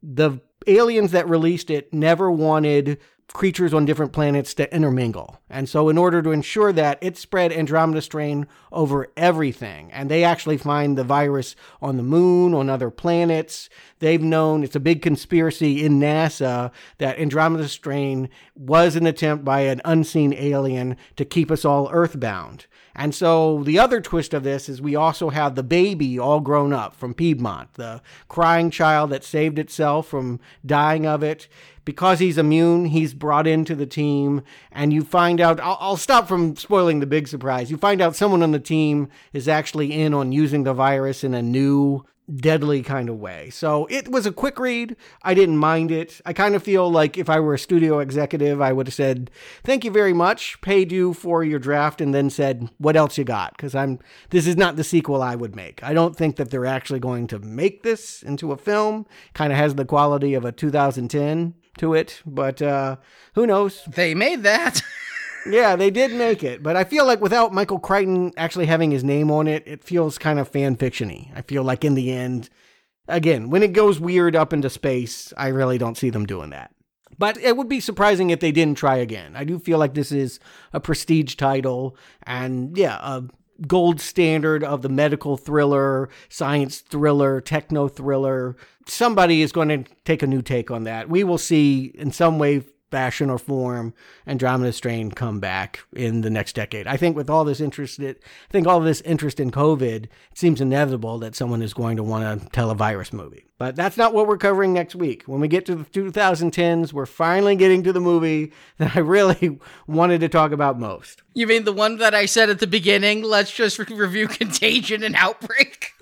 the aliens that released it never wanted creatures on different planets to intermingle. And so in order to ensure that, it spread Andromeda Strain over everything. And they actually find the virus on the moon, on other planets. They've known, it's a big conspiracy in NASA, that Andromeda Strain was an attempt by an unseen alien to keep us all earthbound. And so the other twist of this is we also have the baby all grown up from Piedmont, the crying child that saved itself from dying of it. Because he's immune, he's brought into the team, and you find out, I'll, I'll stop from spoiling the big surprise, you find out someone on the team is actually in on using the virus in a new, deadly kind of way. So it was a quick read. I didn't mind it. I kind of feel like if I were a studio executive, I would have said, thank you very much, paid you for your draft, and then said, what else you got? Because I'm this is not the sequel I would make. I don't think that they're actually going to make this into a film. Kind of has the quality of a two thousand ten to it, but uh, who knows? They made that. Yeah, they did make it, but I feel like without Michael Crichton actually having his name on it, it feels kind of fan fiction-y. I feel like in the end, again, when it goes weird up into space, I really don't see them doing that. But it would be surprising if they didn't try again. I do feel like this is a prestige title, and yeah, a gold standard of the medical thriller, science thriller, techno thriller. Somebody is going to take a new take on that. We will see in some way, fashion or form, Andromeda Strain come back in the next decade. I think with all this interest, I think all this interest in COVID, it seems inevitable that someone is going to want to tell a virus movie. But that's not what we're covering next week. When we get to the twenty tens, we're finally getting to the movie that I really wanted to talk about most. You mean the one that I said at the beginning? Let's just review Contagion and Outbreak.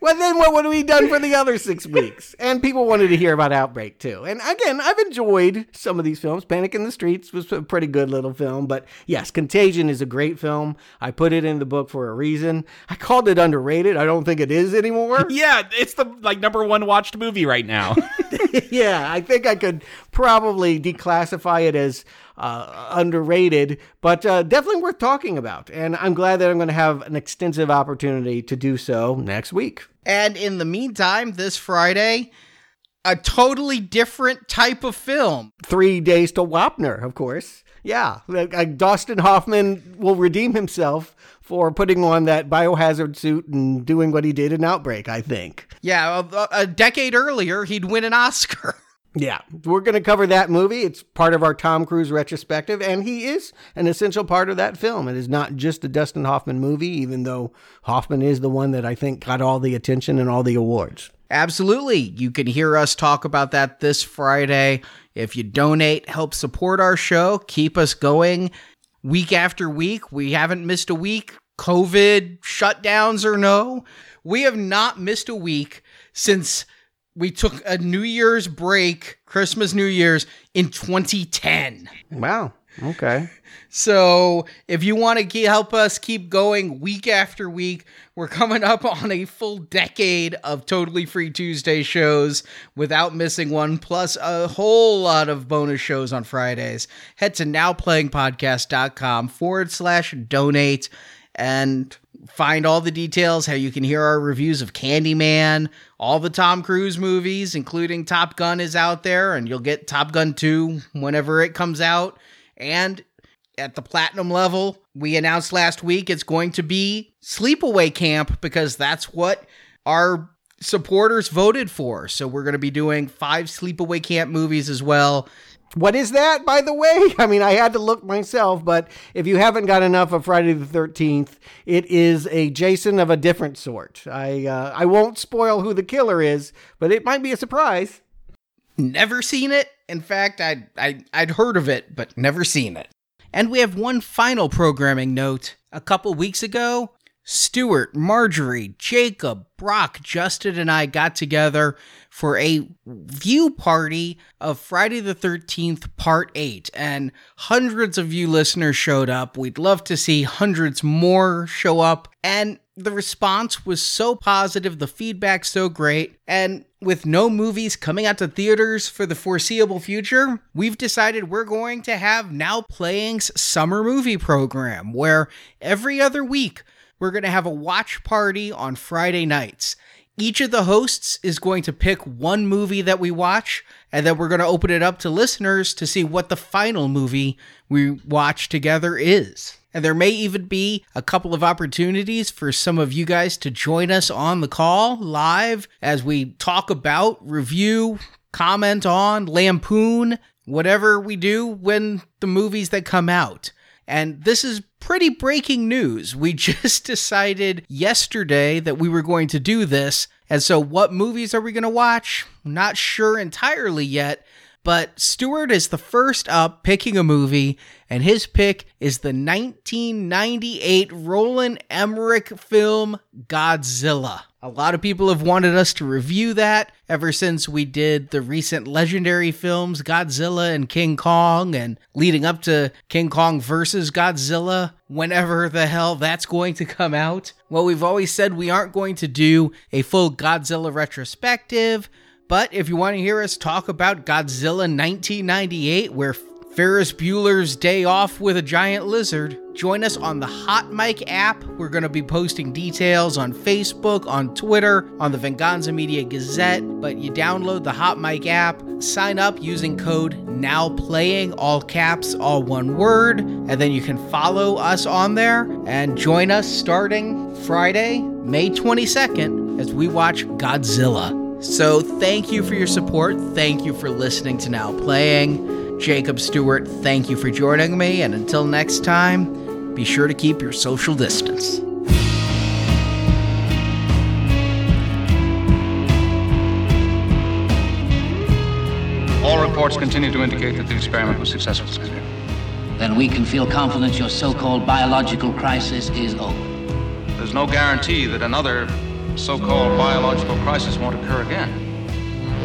Well, then what would we done for the other six weeks? And people wanted to hear about Outbreak, too. And again, I've enjoyed some of these films. Panic in the Streets was a pretty good little film. But yes, Contagion is a great film. I put it in the book for a reason. I called it underrated. I don't think it is anymore. Yeah, it's the like number one watched movie right now. Yeah, I think I could probably declassify it as uh, underrated, but uh, definitely worth talking about. And I'm glad that I'm going to have an extensive opportunity to do so next week. And in the meantime, this Friday, a totally different type of film. Three Days to Wapner, of course. Yeah, like Dustin Hoffman will redeem himself for putting on that biohazard suit and doing what he did in Outbreak, I think. Yeah, a, a decade earlier, he'd win an Oscar. Yeah, we're going to cover that movie. It's part of our Tom Cruise retrospective, and he is an essential part of that film. It is not just a Dustin Hoffman movie, even though Hoffman is the one that I think got all the attention and all the awards. Absolutely. You can hear us talk about that this Friday. If you donate, help support our show, keep us going week after week. We haven't missed a week, COVID, shutdowns or no. We have not missed a week since we took a New Year's break, Christmas, New Year's in twenty ten. Wow. Okay. So if you want to ke- help us keep going week after week, we're coming up on a full decade of Totally Free Tuesday shows without missing one, plus a whole lot of bonus shows on Fridays. Head to nowplayingpodcast.com forward slash donate and find all the details, how you can hear our reviews of Candyman, all the Tom Cruise movies, including Top Gun is out there, and you'll get Top Gun two whenever it comes out. And at the platinum level, we announced last week it's going to be Sleepaway Camp because that's what our supporters voted for. So we're going to be doing five Sleepaway Camp movies as well. What is that, by the way? I mean, I had to look myself, but if you haven't got enough of Friday the thirteenth, it is a Jason of a different sort. I uh, I won't spoil who the killer is, but it might be a surprise. Never seen it. In fact, I'd, I'd, I'd heard of it, but never seen it. And we have one final programming note. A couple weeks ago, Stuart, Marjorie, Jacob, Brock, Justin, and I got together for a view party of Friday the thirteenth, Part eight. And hundreds of you listeners showed up. We'd love to see hundreds more show up. And the response was so positive, the feedback so great, and with no movies coming out to theaters for the foreseeable future, we've decided we're going to have Now Playing's summer movie program, where every other week we're going to have a watch party on Friday nights. Each of the hosts is going to pick one movie that we watch, and then we're going to open it up to listeners to see what the final movie we watch together is. And there may even be a couple of opportunities for some of you guys to join us on the call live as we talk about, review, comment on, lampoon, whatever we do when the movies that come out. And this is pretty breaking news. We just decided yesterday that we were going to do this. And so what movies are we going to watch? Not sure entirely yet. But Stuart is the first up picking a movie, and his pick is the nineteen ninety-eight Roland Emmerich film Godzilla. A lot of people have wanted us to review that ever since we did the recent legendary films Godzilla and King Kong, and leading up to King Kong versus Godzilla, whenever the hell that's going to come out. Well, we've always said we aren't going to do a full Godzilla retrospective. But if you want to hear us talk about Godzilla nineteen ninety-eight, where Ferris Bueller's Day Off with a Giant Lizard, join us on the Hot Mic app. We're going to be posting details on Facebook, on Twitter, on the Venganza Media Gazette. But you download the Hot Mic app, sign up using code NOWPLAYING, all caps, all one word, and then you can follow us on there and join us starting Friday, May twenty-second, as we watch Godzilla. So thank you for your support. Thank you for listening to Now Playing. Jacob, Stewart, thank you for joining me. And until next time, be sure to keep your social distance. All reports continue to indicate that the experiment was successful. Then we can feel confident your so-called biological crisis is over. There's no guarantee that another the so-called biological crisis won't occur again.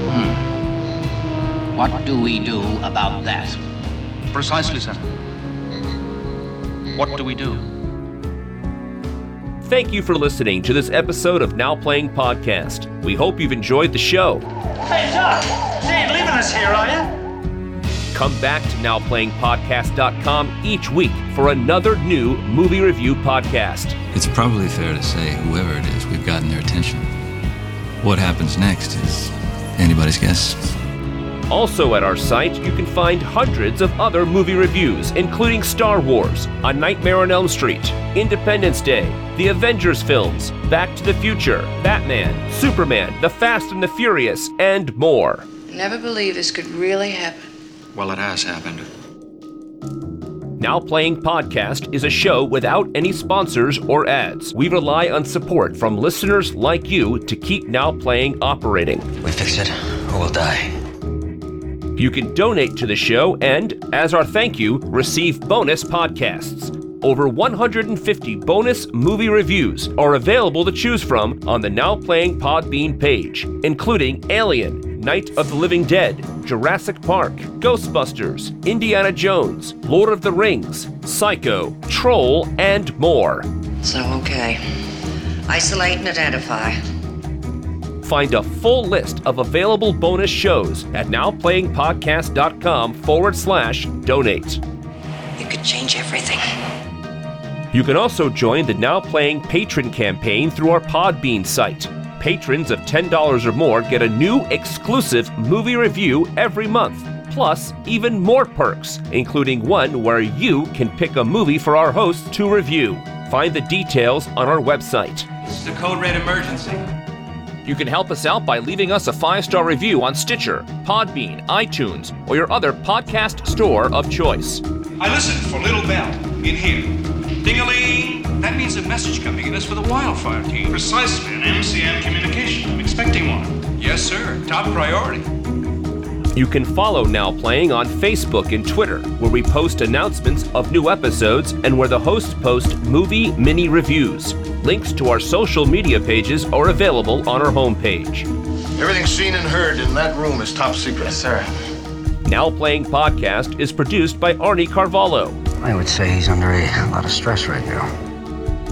Hmm. What do we do about that? Precisely, Senator. What do we do? Thank you for listening to this episode of Now Playing Podcast. We hope you've enjoyed the show. Hey, Doc! You ain't leaving us here, are you? Come back to now playing podcast dot com each week for another new movie review podcast. It's probably fair to say whoever it is, we've gotten their attention. What happens next is anybody's guess. Also at our site, you can find hundreds of other movie reviews, including Star Wars, A Nightmare on Elm Street, Independence Day, the Avengers films, Back to the Future, Batman, Superman, The Fast and the Furious, and more. I never believed this could really happen. Well, it has happened. Now Playing Podcast is a show without any sponsors or ads. We rely on support from listeners like you to keep Now Playing operating. We fix it, or we'll die. You can donate to the show and, as our thank you, receive bonus podcasts. Over one hundred fifty bonus movie reviews are available to choose from on the Now Playing Podbean page, including Alien, Night of the Living Dead, Jurassic Park, Ghostbusters, Indiana Jones, Lord of the Rings, Psycho, Troll, and more. So, okay. Isolate and identify. Find a full list of available bonus shows at now playing podcast dot com forward slash donate. You could change everything. You can also join the Now Playing Patron campaign through our Podbean site. Patrons of ten dollars or more get a new exclusive movie review every month, plus even more perks, including one where you can pick a movie for our hosts to review. Find the details on our website. This is a code red emergency. You can help us out by leaving us a five-star review on Stitcher, Podbean, iTunes, or your other podcast store of choice. I listened for Little Bell in here. Ding-a-ling! That means a message coming in is for the wildfire team. Precisely, an M C M communication. I'm expecting one. Yes, sir. Top priority. You can follow Now Playing on Facebook and Twitter, where we post announcements of new episodes and where the hosts post movie mini reviews. Links to our social media pages are available on our homepage. Everything seen and heard in that room is top secret. Yes, sir. Now Playing Podcast is produced by Arnie Carvalho. I would say he's under a lot of stress right now.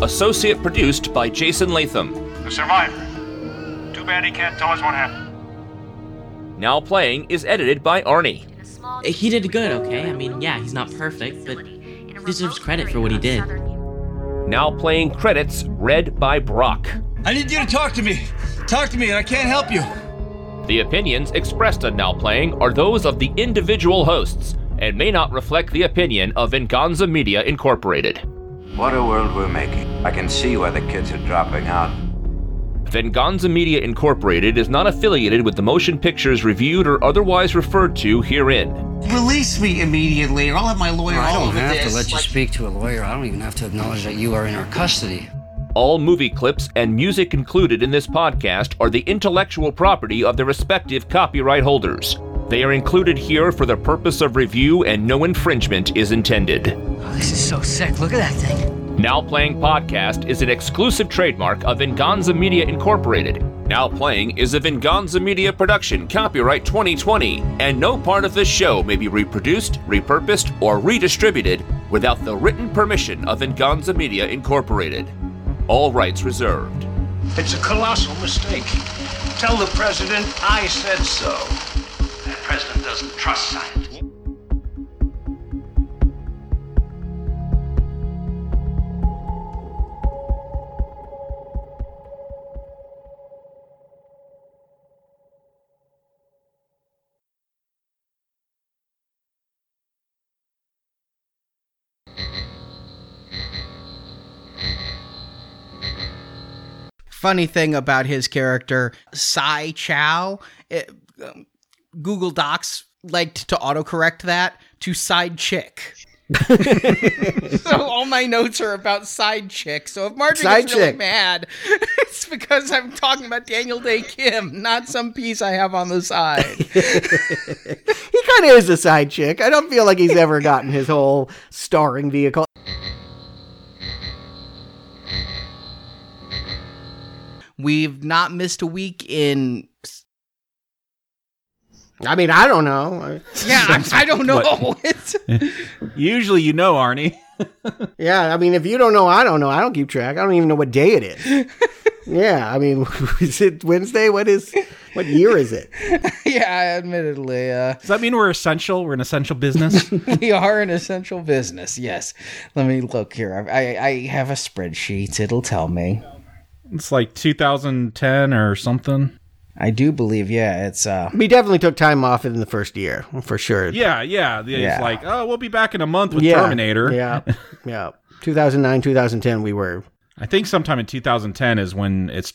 Associate produced by Jason Latham. The survivor. Too bad he can't tell us what happened. Now Playing is edited by Arnie. He did good, okay? I mean, yeah, he's not perfect, but he deserves credit for what he did. Now Playing credits read by Brock. I need you to talk to me. Talk to me, and I can't help you. The opinions expressed on Now Playing are those of the individual hosts and may not reflect the opinion of Venganza Media Incorporated. What a world we're making. I can see why the kids are dropping out. Venganza Media Incorporated is not affiliated with the motion pictures reviewed or otherwise referred to herein. Release me immediately, or I'll have my lawyer well, I don't have this. to let you like... speak to a lawyer. I don't even have to acknowledge that you are in our custody. All movie clips and music included in this podcast are the intellectual property of their respective copyright holders. They are included here for the purpose of review, and no infringement is intended. Oh, this is so sick. Look at that thing. Now Playing Podcast is an exclusive trademark of Venganza Media Incorporated. Now Playing is a Venganza Media production, copyright twenty twenty, and no part of this show may be reproduced, repurposed, or redistributed without the written permission of Venganza Media Incorporated. All rights reserved. It's a colossal mistake. Tell the president I said so. The president doesn't trust science. Funny thing about his character, Sai Chow, it, um, Google Docs liked to autocorrect that to side chick. So all my notes are about side chick. So if Marjorie side gets chick. really mad, it's because I'm talking about Daniel Dae Kim, not some piece I have on the side. He kind of is a side chick. I don't feel like he's ever gotten his whole starring vehicle. We've not missed a week in... I mean, I don't know. Yeah, I, I don't know. Usually you know, Arnie. Yeah, I mean, if you don't know, I don't know. I don't keep track. I don't even know what day it is. Yeah, I mean, is it Wednesday? What is? What year is it? Yeah, admittedly. Uh, Does that mean we're essential? We're an essential business? We are an essential business, yes. Let me look here. I, I have a spreadsheet. It'll tell me. It's like two thousand ten or something. I do believe, yeah, it's... Uh, we definitely took time off in the first year, for sure. Yeah, yeah. It's yeah. like, oh, we'll be back in a month with yeah, Terminator. Yeah, yeah. two thousand nine, two thousand ten, we were... I think sometime in two thousand ten is when it's...